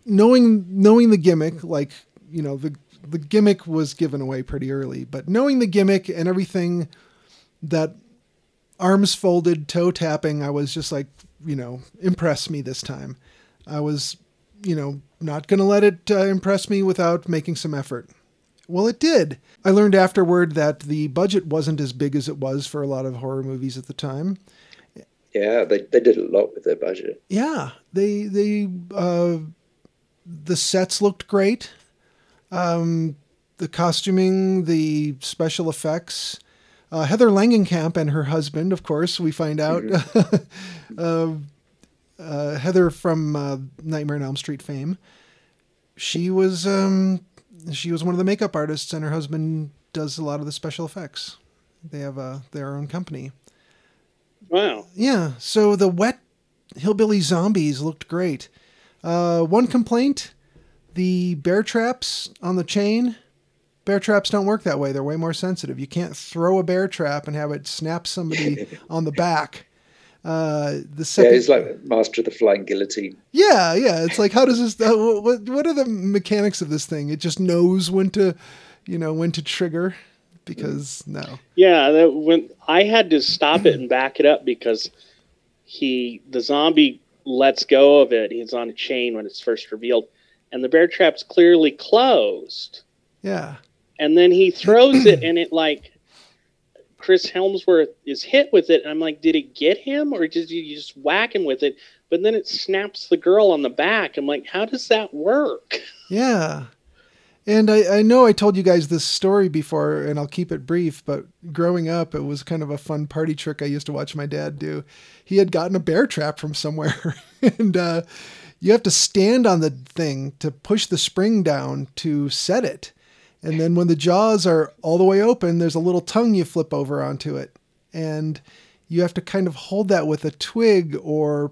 knowing knowing the gimmick, like, you know, the the gimmick was given away pretty early. But knowing the gimmick and everything, that arms folded, toe tapping, I was just like, you know, impress me this time. I was, you know, not going to let it uh, impress me without making some effort. Well, it did. I learned afterward that the budget wasn't as big as it was for a lot of horror movies at the time. Yeah, they they did a lot with their budget. Yeah, they they uh, the sets looked great, um, the costuming, the special effects. Uh, Heather Langenkamp and her husband, of course, we find out. Mm-hmm. uh, uh, Heather from uh, Nightmare on Elm Street fame. She was um, she was one of the makeup artists, and her husband does a lot of the special effects. They have uh, their own company. Wow. Yeah. So the wet hillbilly zombies looked great. Uh, one complaint, the bear traps on the chain. Bear traps don't work that way. They're way more sensitive. You can't throw a bear trap and have it snap somebody on the back. Uh, the second, yeah, it's like Master of the Flying Guillotine. Yeah, yeah. It's like, how does this, what, what are the mechanics of this thing? It just knows when to, you know, when to trigger. Because no, yeah, that when I had to stop it and back it up because he, the zombie, lets go of it. He's on a chain when it's first revealed, and the bear trap's clearly closed. Yeah, and then he throws it, and it like Chris Hemsworth is hit with it, and I'm like, did it get him, or did you just whack him with it? But then it snaps the girl on the back. I'm like, how does that work? Yeah. And I, I know I told you guys this story before, and I'll keep it brief, but growing up, it was kind of a fun party trick I used to watch my dad do. He had gotten a bear trap from somewhere, and uh, you have to stand on the thing to push the spring down to set it. And then when the jaws are all the way open, there's a little tongue you flip over onto it. And you have to kind of hold that with a twig, or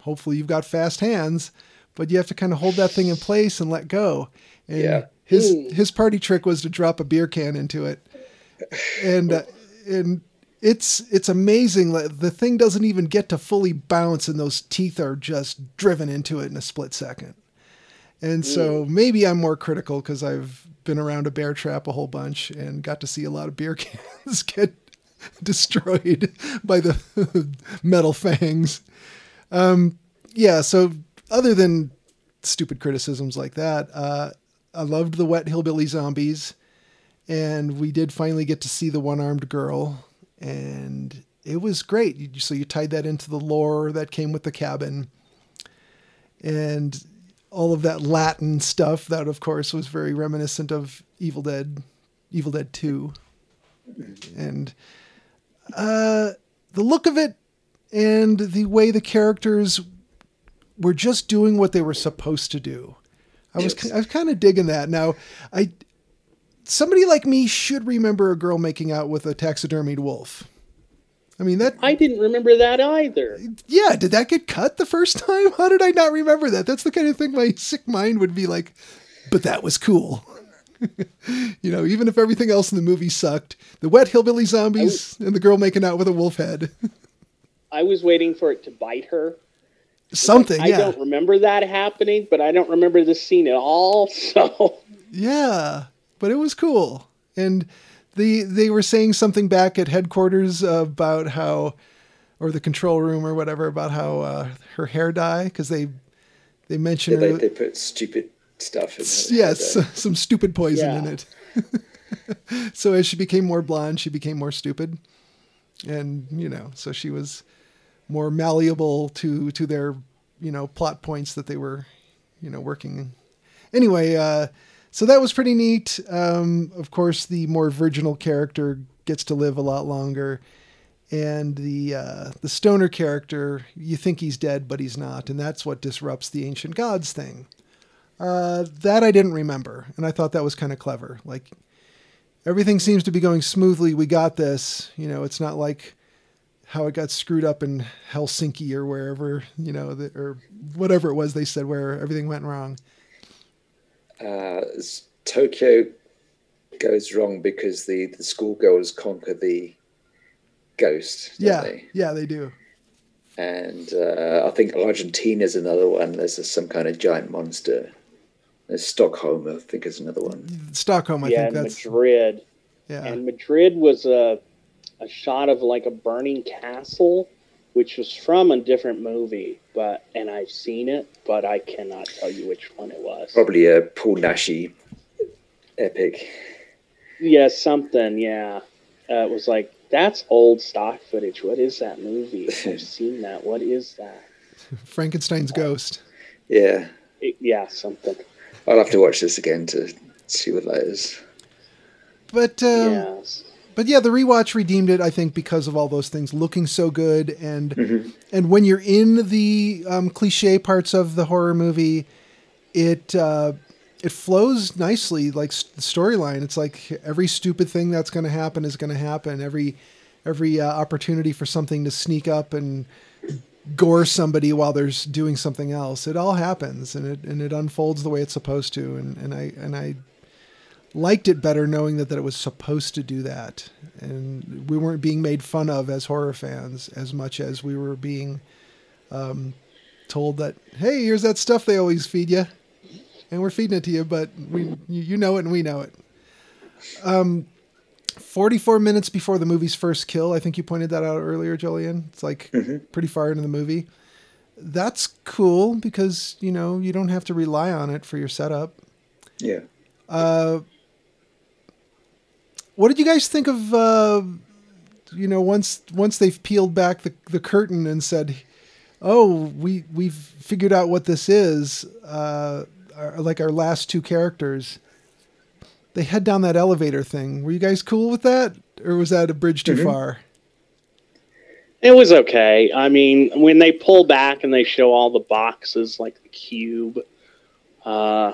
hopefully you've got fast hands, but you have to kind of hold that thing in place and let go. And yeah. His mm. his party trick was to drop a beer can into it, and uh, and it's it's amazing. The thing doesn't even get to fully bounce, and those teeth are just driven into it in a split second. And mm. so maybe I'm more critical because I've been around a bear trap a whole bunch and got to see a lot of beer cans get destroyed by the metal fangs. Um, yeah. So other than stupid criticisms like that, uh, I loved the wet hillbilly zombies, and we did finally get to see the one-armed girl, and it was great. So you tied that into the lore that came with the cabin and all of that Latin stuff that, of course, was very reminiscent of Evil Dead, Evil Dead two. And uh, the look of it and the way the characters were just doing what they were supposed to do. I was I was kind of digging that. Now, I somebody like me should remember a girl making out with a taxidermied wolf. I mean, that I didn't remember that either. Yeah, did that get cut the first time? How did I not remember that? That's the kind of thing my sick mind would be like, but that was cool. You know, even if everything else in the movie sucked, the wet hillbilly zombies w- and the girl making out with a wolf head. I was waiting for it to bite her. Something, like, yeah. I don't remember that happening, but I don't remember this scene at all, so... Yeah, but it was cool. And the they were saying something back at headquarters about how... Or the control room or whatever, about how uh, her hair dye, because they, they mentioned... Yeah, they, they put stupid stuff in it. Yes, yeah, some stupid poison yeah. in it. So as she became more blonde, she became more stupid. And, you know, so she was... more malleable to, to their, you know, plot points that they were, you know, working. Anyway, uh, so that was pretty neat. Um, of course, the more virginal character gets to live a lot longer. And the uh, the stoner character, you think he's dead, but he's not. And that's what disrupts the ancient gods thing. Uh, that I didn't remember. And I thought that was kind of clever. Like, everything seems to be going smoothly. We got this. You know, it's not like... how it got screwed up in Helsinki or wherever, you know, the, or whatever it was they said where everything went wrong. Uh, Tokyo goes wrong because the, the schoolgirls conquer the ghost. Don't yeah, they? yeah, they do. And uh, I think Argentina's another one. There's some kind of giant monster. Stockholm, I think, is another one. Stockholm, I yeah, think that's... Madrid. Yeah, and Madrid was a a shot of like a burning castle, which was from a different movie, but and I've seen it, but I cannot tell you which one it was. Probably a Paul Nashy epic. Yeah, something, yeah. Uh, it was like, that's old stock footage. What is that movie? I've seen that. What is that? Frankenstein's uh, Ghost. Yeah. It, yeah, something. I'll have to watch this again to see what that is. But, um, yes. But yeah, the rewatch redeemed it, I think, because of all those things looking so good. And mm-hmm. and when you're in the um, cliche parts of the horror movie, it uh, it flows nicely, like st- the storyline. It's like every stupid thing that's going to happen is going to happen. Every, every uh, opportunity for something to sneak up and gore somebody while they're doing something else. It all happens, and it and it unfolds the way it's supposed to. And, and I... And I liked it better knowing that, that it was supposed to do that. And we weren't being made fun of as horror fans as much as we were being um, told that, hey, here's that stuff they always feed you. And we're feeding it to you, but we you know it and we know it. Um, forty-four minutes before the movie's first kill, I think you pointed that out earlier, Jolien. It's like mm-hmm. pretty far into the movie. That's cool because, you know, you don't have to rely on it for your setup. Yeah. Uh, What did you guys think of, uh, you know, once once they've peeled back the, the curtain and said, oh, we, we've figured out what this is, uh, our, like our last two characters, they head down that elevator thing. Were you guys cool with that? Or was that a bridge too mm-hmm. far? It was okay. I mean, when they pull back and they show all the boxes, like the cube, uh,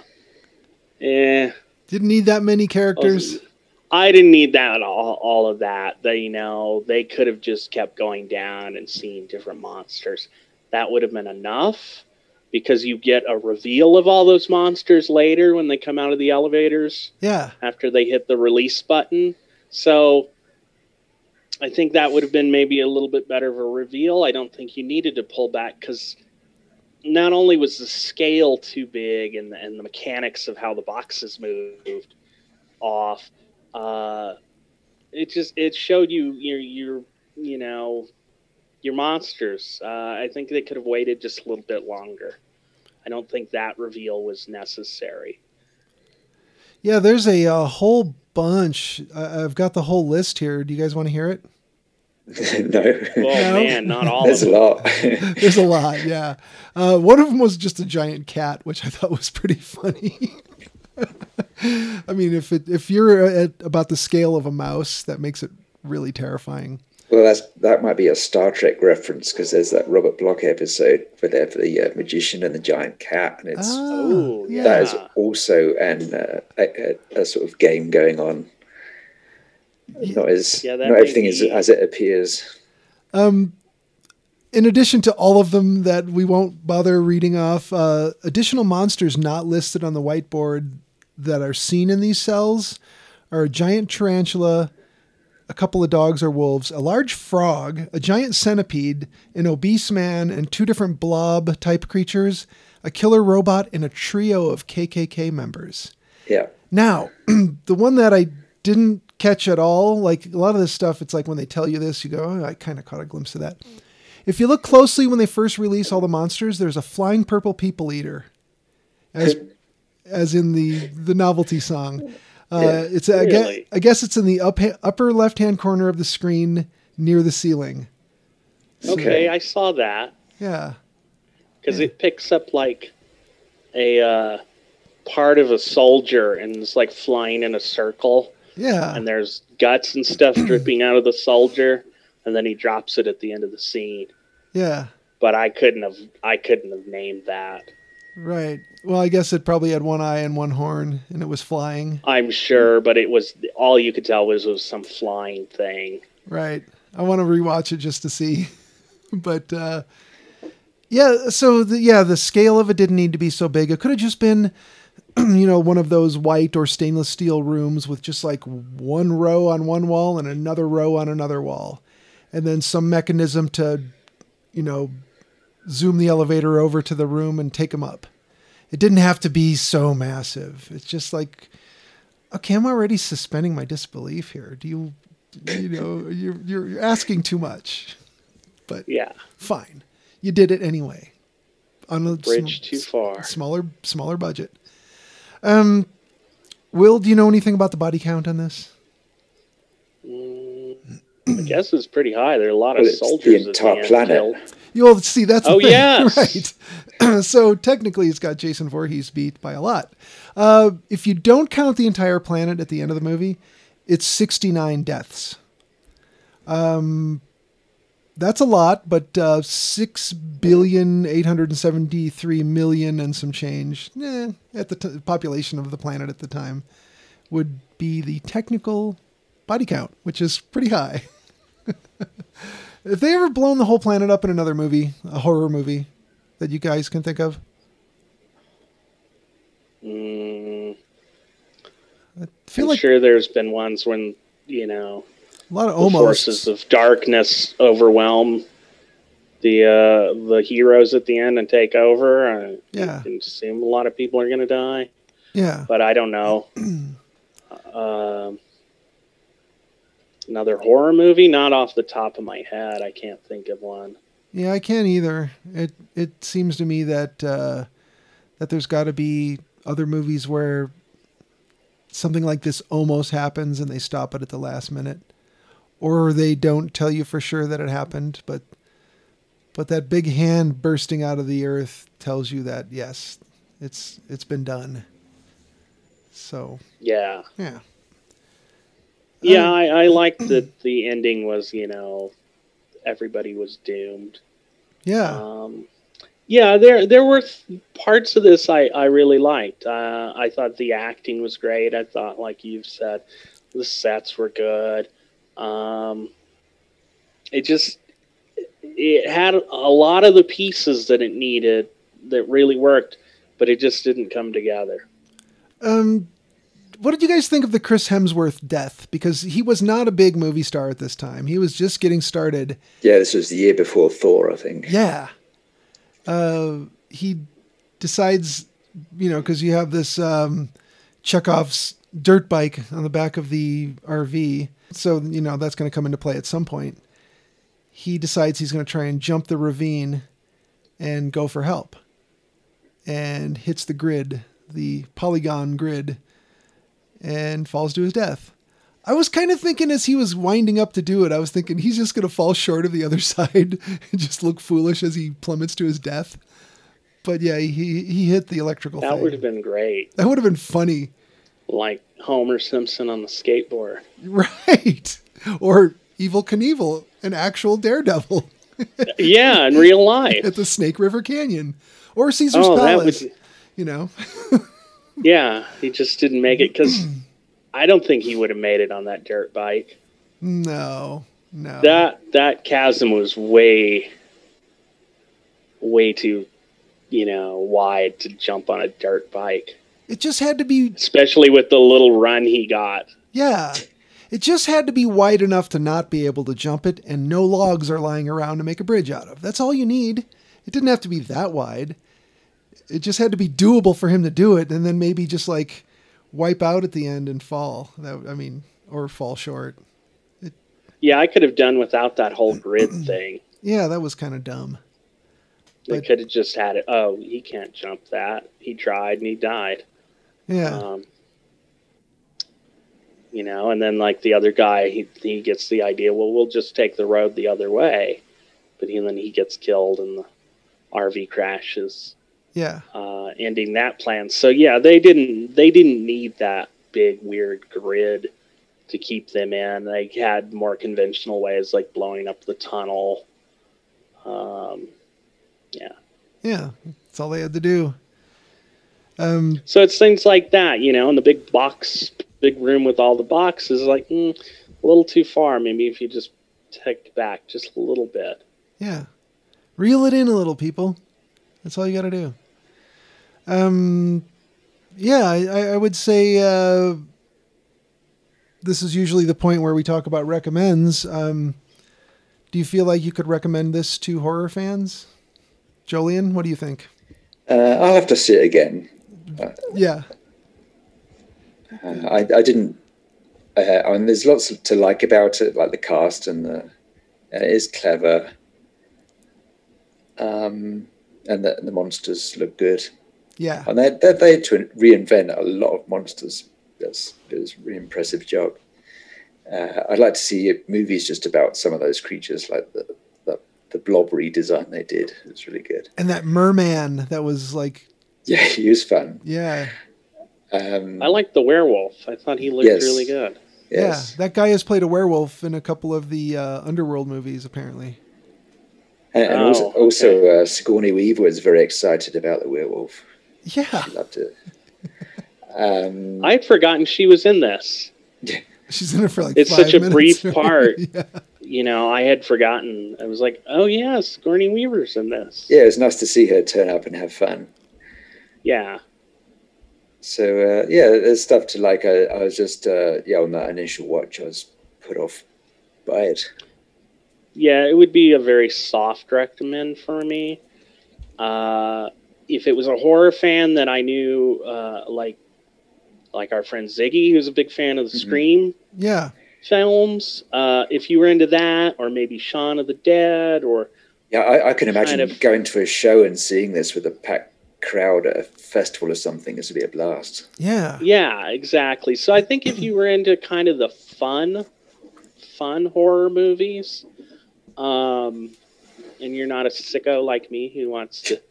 eh. Didn't need that many characters. Oh, I didn't need that all, all of that. They, you know, they could have just kept going down and seeing different monsters. That would have been enough because you get a reveal of all those monsters later when they come out of the elevators. Yeah. After they hit the release button. So I think that would have been maybe a little bit better of a reveal. I don't think you needed to pull back because not only was the scale too big and the, and the mechanics of how the boxes moved off, Uh, it just, it showed you your, your, you know, your monsters. Uh, I think they could have waited just a little bit longer. I don't think that reveal was necessary. Yeah. There's a, a whole bunch. Uh, I've got the whole list here. Do you guys want to hear it? No. Oh no? Man, not all There's of them. There's a lot. There's a lot. Yeah. Uh, one of them was just a giant cat, which I thought was pretty funny. I mean, if it, if you're at about the scale of a mouse, that makes it really terrifying. Well, that's, that might be a Star Trek reference because there's that Robert Bloch episode where they have the uh, magician and the giant cat, and it's oh, yeah. that is also an uh, a, a sort of game going on. Not as yeah, not everything is as it appears. Um. In addition to all of them that we won't bother reading off, uh, additional monsters not listed on the whiteboard that are seen in these cells are a giant tarantula, a couple of dogs or wolves, a large frog, a giant centipede, an obese man, and two different blob type creatures, a killer robot, and a trio of K K K members. Yeah. Now, the one that I didn't catch at all, like a lot of this stuff, it's like when they tell you this, you go, oh, I kind of caught a glimpse of that. If you look closely when they first release all the monsters, there's a flying purple people eater, as as in the, the novelty song. Uh, it's a, really? I, guess, I guess it's in the up, upper left-hand corner of the screen near the ceiling. So, okay, I saw that. Yeah. Because yeah. it picks up like a uh, part of a soldier and it's like flying in a circle. Yeah. And there's guts and stuff dripping out of the soldier. And then he drops it at the end of the scene. Yeah. But I couldn't have I couldn't have named that. Right. Well, I guess it probably had one eye and one horn and it was flying. I'm sure, but it was all you could tell was it was some flying thing. Right. I want to rewatch it just to see. But uh, yeah, so the, yeah, the scale of it didn't need to be so big. It could have just been you know, one of those white or stainless steel rooms with just like one row on one wall and another row on another wall. And then some mechanism to, you know, zoom the elevator over to the room and take them up. It didn't have to be so massive. It's just like, okay, I'm already suspending my disbelief here. Do you, you know, you're, you're asking too much, but yeah, fine. You did it anyway. On a bridge sm- too far. Smaller, smaller budget. Um, Will, do you know anything about the body count on this? Mm, I guess it's pretty high. There are a lot well, of soldiers. The entire planet. You'll see. That's oh yeah, right. So technically, it's got Jason Voorhees beat by a lot. Uh, if you don't count the entire planet at the end of the movie, it's sixty-nine deaths. Um, that's a lot, but uh, six billion eight hundred seventy-three million and some change eh, at the t- population of the planet at the time would be the technical body count, which is pretty high. Have they ever blown the whole planet up in another movie, a horror movie, that you guys can think of? Mm, I feel I'm like sure there's been ones when, you know, a lot of the almost. forces of darkness overwhelm the uh, the heroes at the end and take over. I yeah. can assume a lot of people are going to die. Yeah. But I don't know. uh, another horror movie? Not off the top of my head. I can't think of one. Yeah, I can't either. It it seems to me that uh, that there's got to be other movies where something like this almost happens and they stop it at the last minute, or they don't tell you for sure that it happened, but but that big hand bursting out of the earth tells you that yes, it's it's been done. So yeah, yeah, yeah. I, I liked that the ending was, you know, everybody was doomed. Yeah. Um, yeah, there there were th- parts of this I, I really liked. Uh, I thought the acting was great. I thought, like you've said, the sets were good. Um, it just, it had a lot of the pieces that it needed that really worked, but it just didn't come together. Um, what did you guys think of the Chris Hemsworth death? Because he was not a big movie star at this time. He was just getting started. Yeah, this was the year before Thor, I think. Yeah. Uh, he decides, you know, because you have this um, Chekhov's dirt bike on the back of the R V. So, you know, that's going to come into play at some point. He decides he's going to try and jump the ravine and go for help. And hits the grid, the polygon grid, and falls to his death. I was kind of thinking as he was winding up to do it, I was thinking he's just going to fall short of the other side and just look foolish as he plummets to his death. But yeah, he he hit the electrical That thing. Would have been great. That would have been funny. Like Homer Simpson on the skateboard. Right. Or Evil Knievel, an actual daredevil. Yeah, in real life. At the Snake River Canyon. Or Caesar's oh, Palace. That would... You know. Yeah, he just didn't make it because I don't think he would have made it on that dirt bike. No, no. That that chasm was way, way too, you know, wide to jump on a dirt bike. It just had to be... Especially with the little run he got. Yeah. It just had to be wide enough to not be able to jump it, and no logs are lying around to make a bridge out of. That's all you need. It didn't have to be that wide. It just had to be doable for him to do it, and then maybe just like wipe out at the end and fall. That I mean, or fall short. It, yeah, I could have done without that whole grid thing. Yeah, that was kind of dumb. They could have just had it. Oh, he can't jump that. He tried and he died. Yeah. Um, you know, and then like the other guy, he he gets the idea. Well, we'll just take the road the other way, but he, then he gets killed and the R V crashes. Yeah. Uh, ending that plan. So yeah, they didn't they didn't need that big weird grid to keep them in. They had more conventional ways like blowing up the tunnel. Um, yeah. Yeah. That's all they had to do. Um, so it's things like that, you know, and the big box, big room with all the boxes, like mm, a little too far. Maybe if you just take it back just a little bit. Yeah. Reel it in a little, people. That's all you got to do. Um, yeah, I, I would say uh, this is usually the point where we talk about recommends. Um, do you feel like you could recommend this to horror fans? Jolien, what do you think? Uh, I'll have to see it again. Yeah. Uh, I, I didn't. Uh, I mean, there's lots to like about it, like the cast and the. And it is clever. Um, and the, the monsters look good. Yeah. And they they, they had to reinvent a lot of monsters. That's it was a really impressive job. Uh, I'd like to see movies just about some of those creatures, like the the, the blob redesign they did. It was really good. And that merman that was like. Yeah, he was fun. Yeah. Um, I liked the werewolf. I thought he looked yes. really good. Yes. Yeah, that guy has played a werewolf in a couple of the uh, Underworld movies, apparently. And, and oh, also, okay. also uh, Sigourney Weaver was very excited about the werewolf. Yeah. She loved it. Um, I'd forgotten she was in this. She's in it for like it's five minutes. It's such a brief right? part. Yeah. You know, I had forgotten. I was like, oh, yeah, Sigourney Weaver's in this. Yeah, it was nice to see her turn up and have fun. Yeah. So, uh, yeah, there's stuff to like. I, I was just, uh, yeah, on that initial watch, I was put off by it. Yeah, it would be a very soft recommend for me. Uh, if it was a horror fan that I knew, uh, like like our friend Ziggy, who's a big fan of the mm-hmm. Scream yeah. films, uh, if you were into that, or maybe Shaun of the Dead, or... Yeah, I, I can imagine kind of, going to a show and seeing this with a packed crowd at a festival or something. This would be a blast. Yeah. Yeah, exactly. So I think if you were into kind of the fun, fun horror movies, um, and you're not a sicko like me who wants to,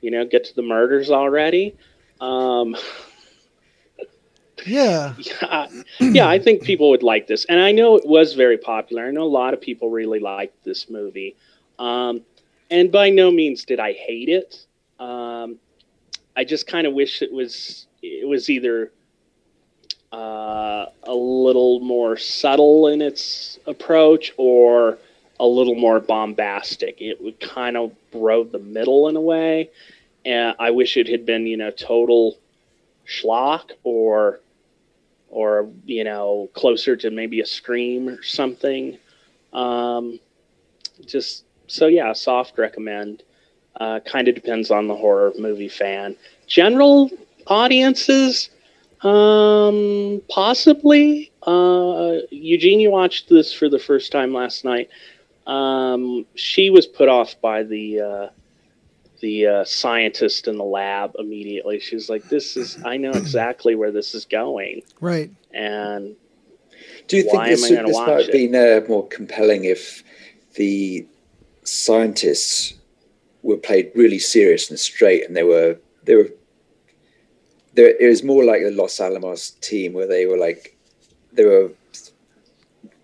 you know, get to the murders already. Um, yeah. yeah. Yeah, I think people would like this. And I know it was very popular. I know a lot of people really liked this movie. Um, and by no means did I hate it. Um, I just kind of wish it was it was either uh, a little more subtle in its approach or a little more bombastic. It would kind of rode the middle in a way. And I wish it had been, you know, total schlock or or you know closer to maybe a Scream or something. Um, just so yeah, soft recommend. Uh, kind of depends on the horror movie fan. General audiences, um, possibly. Uh, Eugenie watched this for the first time last night. Um, she was put off by the uh, the uh, scientist in the lab immediately. She was like, "This is. I know exactly where this is going." Right. And do you why think this, am I gonna this watch might have been uh, more compelling if the scientists were played really serious and straight, and they were they were there? It was more like the Los Alamos team, where they were like they were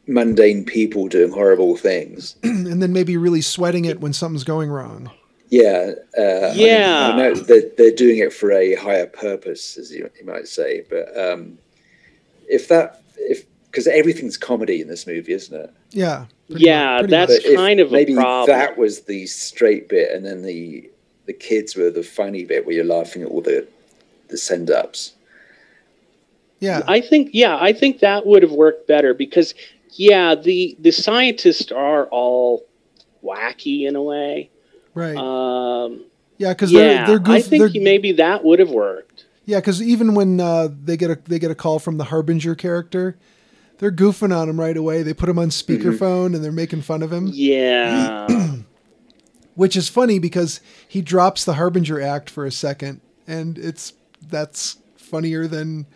mundane people doing horrible things, and then maybe really sweating it when something's going wrong. Yeah, uh, yeah. I, I know they're, they're doing it for a higher purpose, as you, you might say. But um, if that, if because everything's comedy in this movie, isn't it? Yeah. Pretty yeah, much, that's kind of a problem. Maybe that was the straight bit, and then the the kids were the funny bit where you're laughing at all the the send ups. Yeah, I think yeah, I think that would have worked better because yeah, the the scientists are all wacky in a way, right? Um, yeah, because yeah, they're, they're goofy. I think they're... maybe that would have worked. Yeah, because even when uh, they get a they get a call from the Harbinger character. They're goofing on him right away. They put him on speakerphone mm-hmm. and they're making fun of him. Yeah. Which is funny because he drops the Harbinger act for a second, and it's that's funnier than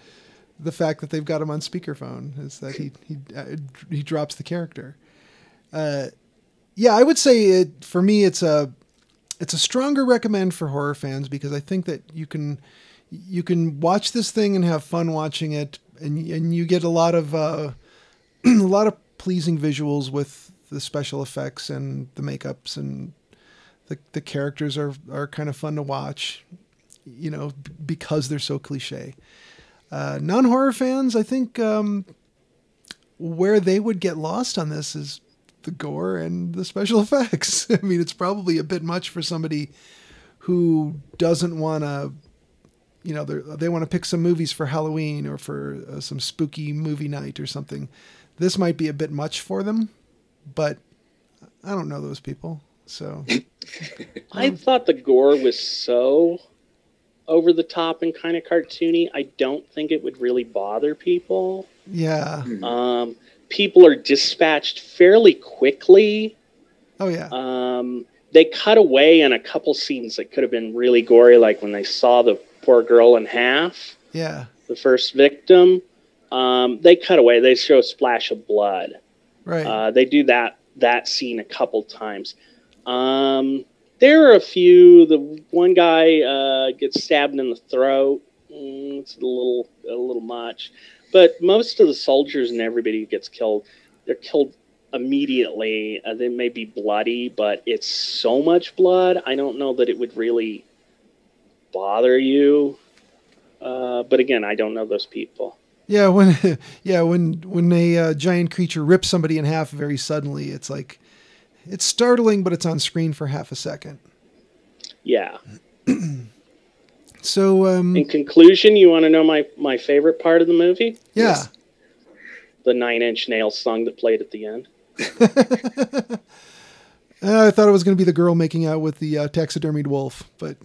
the fact that they've got him on speakerphone is that he he he drops the character. Uh, yeah, I would say it for me it's a it's a stronger recommend for horror fans because I think that you can you can watch this thing and have fun watching it. And and you get a lot of uh, a lot of pleasing visuals with the special effects and the makeups, and the the characters are are kind of fun to watch, you know, b- because they're so cliche. Uh, non-horror fans, I think, um, where they would get lost on this is the gore and the special effects. I mean, it's probably a bit much for somebody who doesn't want to. You know, they want to pick some movies for Halloween or for uh, some spooky movie night or something. This might be a bit much for them, but I don't know those people. So I thought the gore was so over the top and kind of cartoony. I don't think it would really bother people. Yeah. Um, people are dispatched fairly quickly. Oh, yeah. Um, they cut away in a couple scenes that could have been really gory, like when they saw the poor girl in half. Yeah. The first victim. Um, they cut away. They show a splash of blood. Right. Uh, they do that that scene a couple times. Um, there are a few. The one guy uh, gets stabbed in the throat. Mm, it's a little a little much. But most of the soldiers and everybody who gets killed, they're killed immediately. Uh, they may be bloody, but it's so much blood, I don't know that it would really bother you. Uh, but again, I don't know those people. Yeah, when yeah when when a uh, giant creature rips somebody in half very suddenly, it's like it's startling, but it's on screen for half a second. Yeah. So, um, in conclusion, you want to know my, my favorite part of the movie? Yeah. Yes. The Nine Inch Nails song that played at the end. I thought it was going to be the girl making out with the uh, taxidermied wolf, but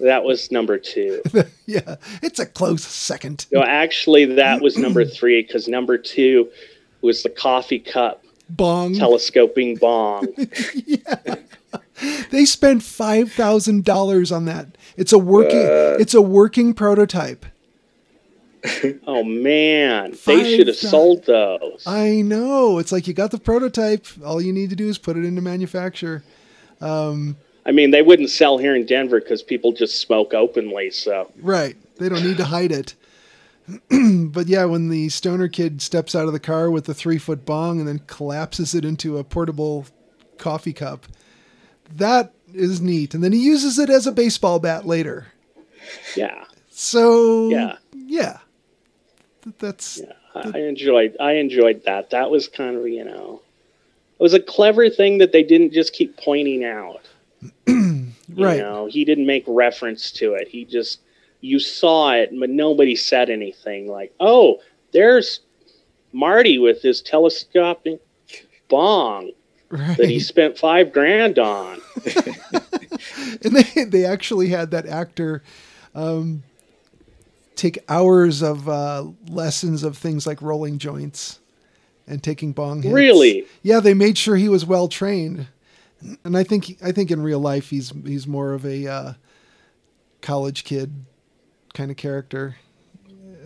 that was number two. Yeah. It's a close second. No, actually that was number three. Cause number two was the coffee cup bong, telescoping bong. Yeah. They spent five thousand dollars on that. It's a working, uh, it's a working prototype. Oh man, they should have sold those. I know. It's like, you got the prototype. All you need to do is put it into manufacture. Um, I mean, they wouldn't sell here in Denver because people just smoke openly. So right. They don't need to hide it. But yeah, when the stoner kid steps out of the car with the three foot bong and then collapses it into a portable coffee cup, that is neat. And then he uses it as a baseball bat later. Yeah. So yeah. Yeah. That's yeah. I, the... I enjoyed I enjoyed that. That was kind of, you know, it was a clever thing that they didn't just keep pointing out. Right. You know, he didn't make reference to it. He just you saw it, but nobody said anything like, "Oh, there's Marty with his telescopic bong." Right. That he spent five grand on. And they they actually had that actor um, take hours of uh, lessons of things like rolling joints and taking bong hits. Really? Yeah, they made sure he was well trained. And I think I think in real life he's he's more of a uh, college kid kind of character.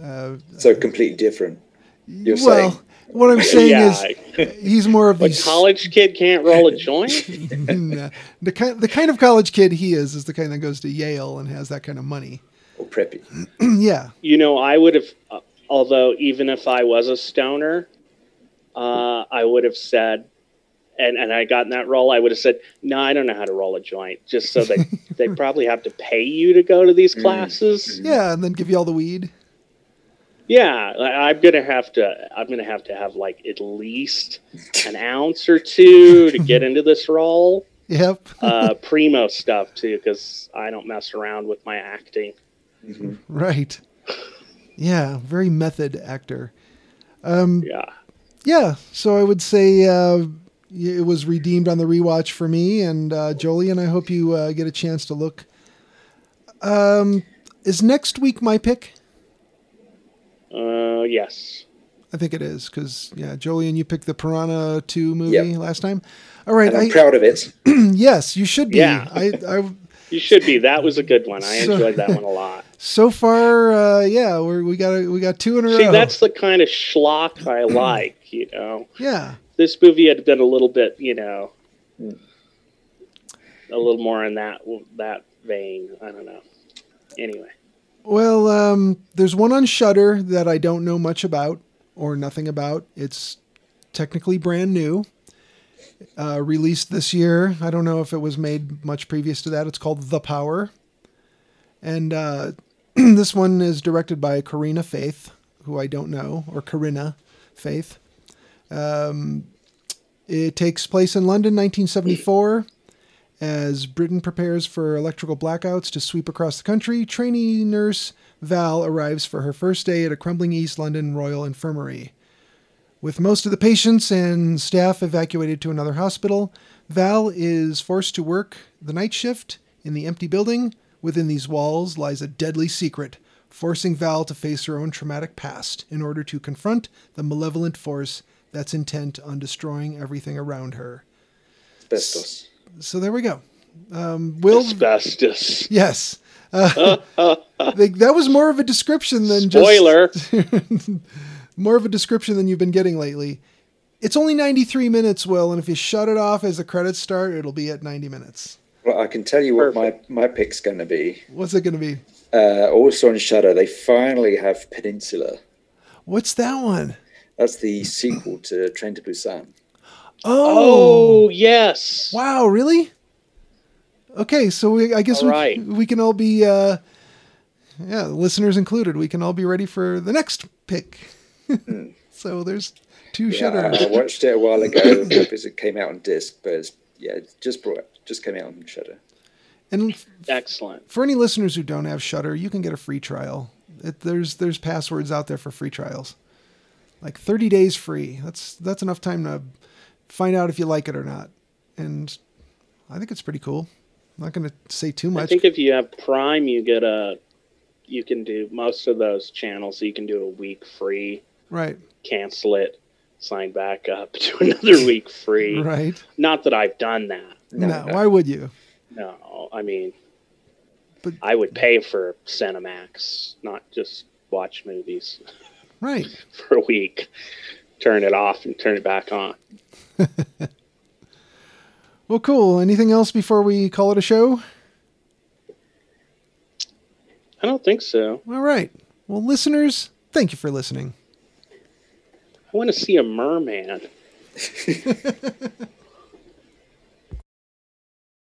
Uh, so completely different. You're well, saying. What I'm saying yeah. is he's more of a these... college kid can't roll a joint. Nah. The kind, the kind of college kid he is, is the kind that goes to Yale and has that kind of money. Oh, preppy. Yeah. You know, I would have, uh, although even if I was a stoner, uh, I would have said, and, and I got in that role, I would have said, no, I don't know how to roll a joint. Just so they, they probably have to pay you to go to these classes. Mm-hmm. Yeah. And then give you all the weed. Yeah, I'm gonna have to. I'm gonna have to have like at least an ounce or two to get into this role. Yep. uh, primo stuff too, because I don't mess around with my acting. Mm-hmm. Right. Yeah, very method actor. Um, yeah. Yeah. So I would say uh, it was redeemed on the rewatch for me and uh, Jolie, and I hope you uh, get a chance to look. Um, is next week my pick? Uh, yes. I think it is because, yeah, Jolien, you picked the Piranha two movie yep. last time. All right. And I'm I, proud of it. Yes, you should be. Yeah. I, I, you should be. That was a good one. I so, enjoyed that one a lot. So far, uh, yeah, we're, we got a, we got two in a See, row. See, that's the kind of schlock I like, you know. Yeah. This movie had been a little bit, you know, mm. a little more in that that vein. I don't know. Anyway. Well, um, there's one on Shudder that I don't know much about or nothing about. It's technically brand new, uh, released this year. I don't know if it was made much previous to that. It's called The Power. And uh, this one is directed by Karina Faith, who I don't know, or Karina Faith. Um, it takes place in London, nineteen seventy-four. As Britain prepares for electrical blackouts to sweep across the country, trainee nurse Val arrives for her first day at a crumbling East London Royal Infirmary. With most of the patients and staff evacuated to another hospital, Val is forced to work the night shift in the empty building. Within these walls lies a deadly secret, forcing Val to face her own traumatic past in order to confront the malevolent force that's intent on destroying everything around her. Asbestos. So there we go. Um, will asbestos. Yes. Uh, uh, uh, they, that was more of a description than spoiler. Just more of a description than you've been getting lately. It's only ninety-three minutes, Will, and if you shut it off as the credits start, it'll be at ninety minutes. Well, I can tell you what Perfect. my my pick's going to be. What's it going to be? Uh, also on Shudder, they finally have Peninsula. What's that one? That's the sequel to Train to Busan. Oh, oh yes! Wow, really? Okay, so we, I guess we, right. we can all be, uh, yeah, listeners included, we can all be ready for the next pick. Mm. So there's two yeah, Shudder. I watched it a while ago because it came out on disc, but it's, yeah, it just brought it, just came out on Shudder. And excellent. For any listeners who don't have Shudder, you can get a free trial. It, there's there's passwords out there for free trials, like thirty days free. That's that's enough time to find out if you like it or not. And I think it's pretty cool. I'm not going to say too much. I think if you have Prime, you get a, you can do most of those channels. So you can do a week free, right? Cancel it, sign back up, do another week free, right? Not that I've done that. No, no, why would you? No, I mean, but I would pay for Cinemax, not just watch movies, right? For a week, turn it off and turn it back on. Well, cool. Anything else before we call it a show? I don't think so. All right. Well, listeners, thank you for listening. I want to see a merman.